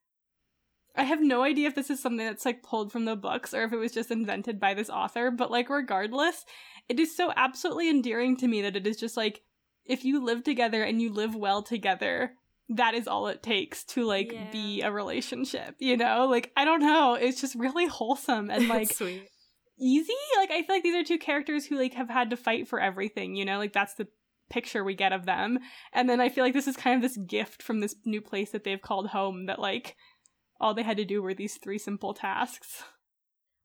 I have no idea if this is something that's like pulled from the books or if it was just invented by this author, but like regardless, it is so absolutely endearing to me that it is just like, if you live together and you live well together, that is all it takes to like yeah. be a relationship, you know? Like, I don't know. It's just really wholesome and like sweet. Easy. Like, I feel like these are two characters who like have had to fight for everything, you know? Like, that's the picture we get of them. And then I feel like this is kind of this gift from this new place that they've called home that like, all they had to do were these three simple tasks.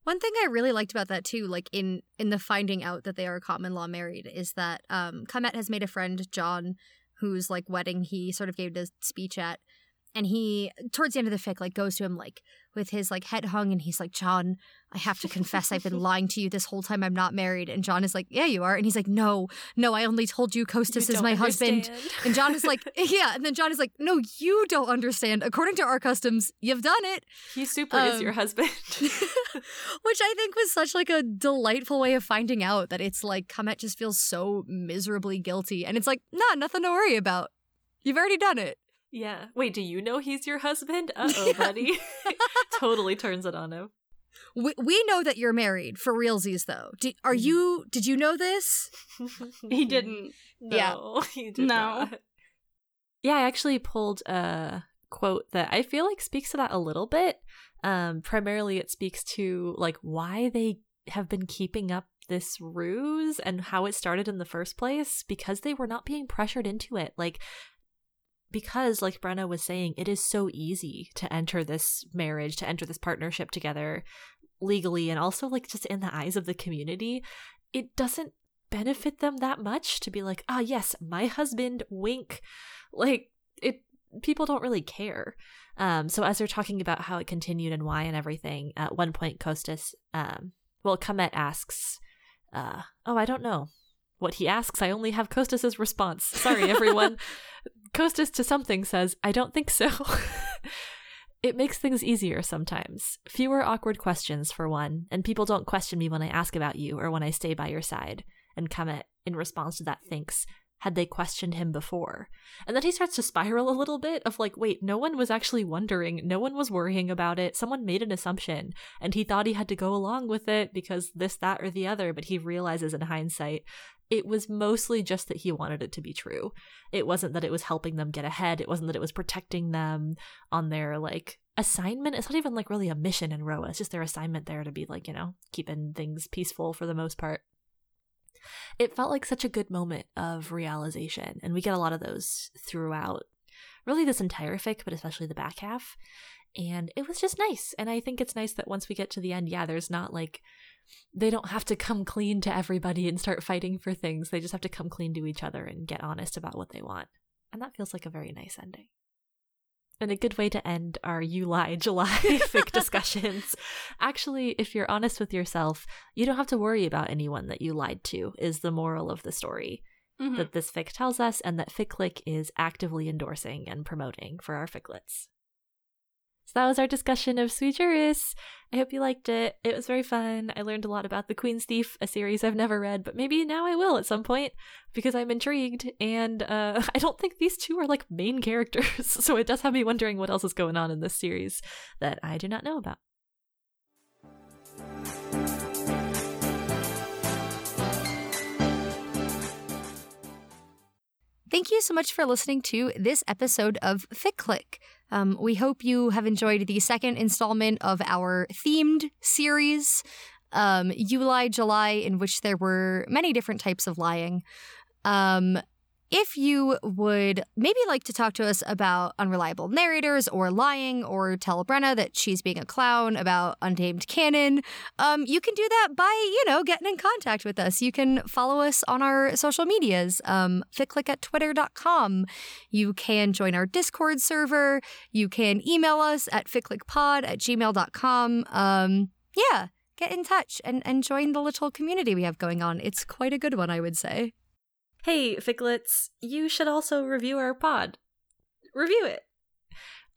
One thing I really liked about that, too, like in, in the finding out that they are common law married, is that um, Kemet has made a friend, John, whose like wedding he sort of gave this speech at. And he, towards the end of the fic, like goes to him like with his like head hung and he's like, John, I have to confess I've been lying to you this whole time I'm not married. And John is like, yeah, you are. And he's like, no, no, I only told you Costas is my husband. And John is like, yeah. And then John is like, no, you don't understand. According to our customs, you've done it. He super um, is your husband. Which I think was such like a delightful way of finding out that it's like Kemet just feels so miserably guilty. And it's like, nah, nothing to worry about. You've already done it. Yeah. Wait, do you know he's your husband? Uh-oh, buddy. Totally turns it on him. We, we know that you're married, for realsies, though. Do, are you... Did you know this? He didn't. No, yeah. He did no. not. Yeah, I actually pulled a quote that I feel like speaks to that a little bit. Um, primarily, it speaks to, like, why they have been keeping up this ruse and how it started in the first place, because they were not being pressured into it. Like... Because, like Brenna was saying, it is so easy to enter this marriage, to enter this partnership together legally, and also, like, just in the eyes of the community, it doesn't benefit them that much to be like, ah, yes, my husband, wink. Like, it, people don't really care. Um, so as they're talking about how it continued and why and everything, at one point, Costas, um, well, Kemet asks, uh, oh, I don't know. What he asks, I only have Costas's response. Sorry, everyone. Costas to something says, I don't think so. It makes things easier sometimes. Fewer awkward questions, for one, and people don't question me when I ask about you or when I stay by your side. And Kemet, in response to that, thinks, had they questioned him before? And then he starts to spiral a little bit of like, wait, no one was actually wondering. No one was worrying about it. Someone made an assumption, and he thought he had to go along with it because this, that, or the other, but he realizes in hindsight, it was mostly just that he wanted it to be true. It wasn't that it was helping them get ahead. It wasn't that it was protecting them on their, like, assignment. It's not even, like, really a mission in Roa. It's just their assignment there to be, like, you know, keeping things peaceful for the most part. It felt like such a good moment of realization, and we get a lot of those throughout really this entire fic, but especially the back half. And it was just nice, and I think it's nice that once we get to the end, yeah, there's not, like... they don't have to come clean to everybody and start fighting for things. They just have to come clean to each other and get honest about what they want. And that feels like a very nice ending. And a good way to end our You Lie July fic discussions. Actually, if you're honest with yourself, you don't have to worry about anyone that you lied to, is the moral of the story mm-hmm. that this fic tells us, and that FicLick is actively endorsing and promoting for our ficlets. So that was our discussion of Suijuris. I hope you liked it. It was very fun. I learned a lot about The Queen's Thief, a series I've never read, but maybe now I will at some point because I'm intrigued. And uh, I don't think these two are like main characters, so it does have me wondering what else is going on in this series that I do not know about. Thank you so much for listening to this episode of FicLick. Um, we hope you have enjoyed the second installment of our themed series, um, You Lie July, in which there were many different types of lying. Um, if you would maybe like to talk to us about unreliable narrators or lying, or tell Brenna that she's being a clown about Untamed canon, um, you can do that by, you know, getting in contact with us. You can follow us on our social medias, um, FicLick at twitter dot com. You can join our Discord server. You can email us at ficlickpod at gmail dot com. Um, yeah, get in touch and, and join the little community we have going on. It's quite a good one, I would say. Hey, Ficlets, you should also review our pod. Review it.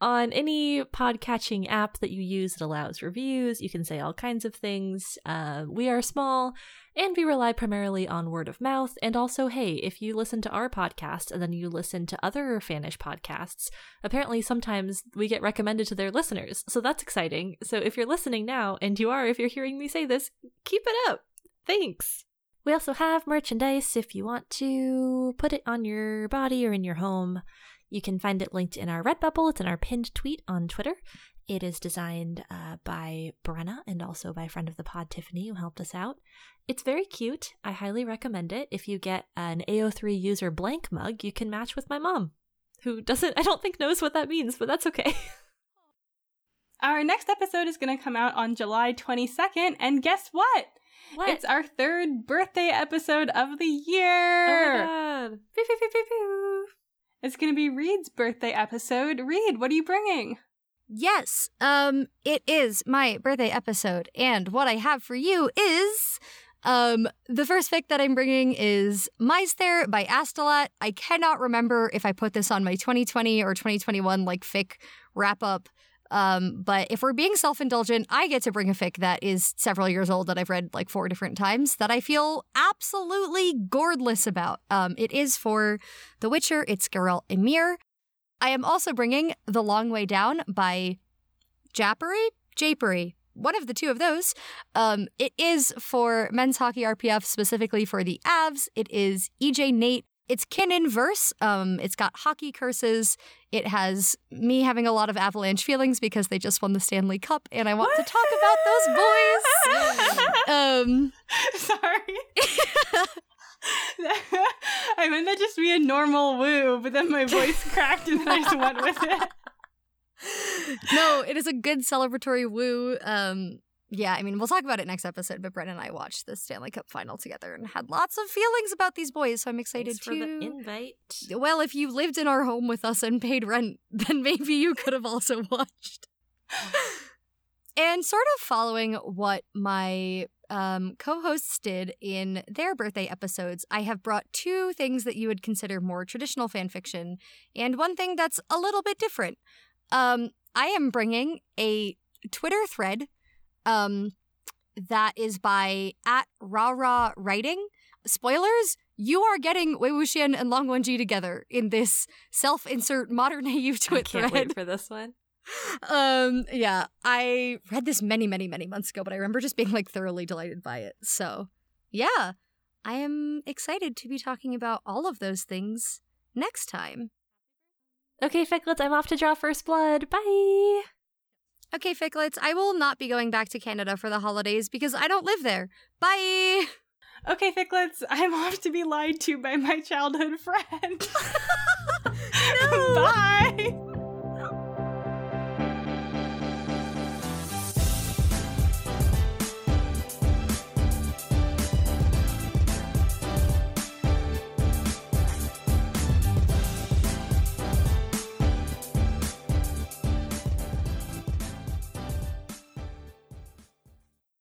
On any podcatching app that you use, it allows reviews. You can say all kinds of things. Uh, we are small, and we rely primarily on word of mouth. And also, hey, if you listen to our podcast and then you listen to other Fanish podcasts, apparently sometimes we get recommended to their listeners. So that's exciting. So if you're listening now, and you are if you're hearing me say this, keep it up. Thanks. We also have merchandise if you want to put it on your body or in your home. You can find it linked in our Redbubble. It's in our pinned tweet on Twitter. It is designed uh, by Brenna and also by a friend of the pod, Tiffany, who helped us out. It's very cute. I highly recommend it. If you get an A O three user blank mug, you can match with my mom, who doesn't, I don't think knows what that means, but that's okay. Our next episode is going to come out on July twenty-second, and guess what? What? It's our third birthday episode of the year. Oh my God. Pew, pew, pew, pew, pew. It's going to be Reed's birthday episode. Reed, what are you bringing? Yes, um, it is my birthday episode. And what I have for you is um, the first fic that I'm bringing is Meister by Astolat. I cannot remember if I put this on my twenty twenty or twenty twenty-one like fic wrap up. Um, but if we're being self-indulgent, I get to bring a fic that is several years old that I've read like four different times that I feel absolutely gourdless about. Um, it is for The Witcher. It's Geralt Emir. I am also bringing The Long Way Down by Japery? Japery. One of the two of those. Um, it is for men's hockey R P F, specifically for the Avs. It is E J Nate. It's canon verse. Um, it's got hockey curses. It has me having a lot of Avalanche feelings because they just won the Stanley Cup, and I want what? to talk about those boys. Um, Sorry. I meant that just be a normal woo, but then my voice cracked and then I just went with it. No, it is a good celebratory woo. Um, Yeah, I mean, we'll talk about it next episode, but Brett and I watched the Stanley Cup final together and had lots of feelings about these boys, so I'm excited Thanks for to... the invite. Well, if you lived in our home with us and paid rent, then maybe you could have also watched. And sort of following what my um, co-hosts did in their birthday episodes, I have brought two things that you would consider more traditional fan fiction, and one thing that's a little bit different. Um, I am bringing a Twitter thread Um, that is by at rarawriting. Spoilers, you are getting Wei Wuxian and Long Wenji together in this self-insert modern A U twit thread. I can't wait for this one. Um, yeah, I read this many, many, many months ago, but I remember just being like thoroughly delighted by it. So yeah, I am excited to be talking about all of those things next time. Okay, Ficklets, I'm off to draw First Blood. Bye! Okay, Ficklets, I will not be going back to Canada for the holidays because I don't live there. Bye! Okay, Ficklets, I'm off to be lied to by my childhood friend. No! Bye!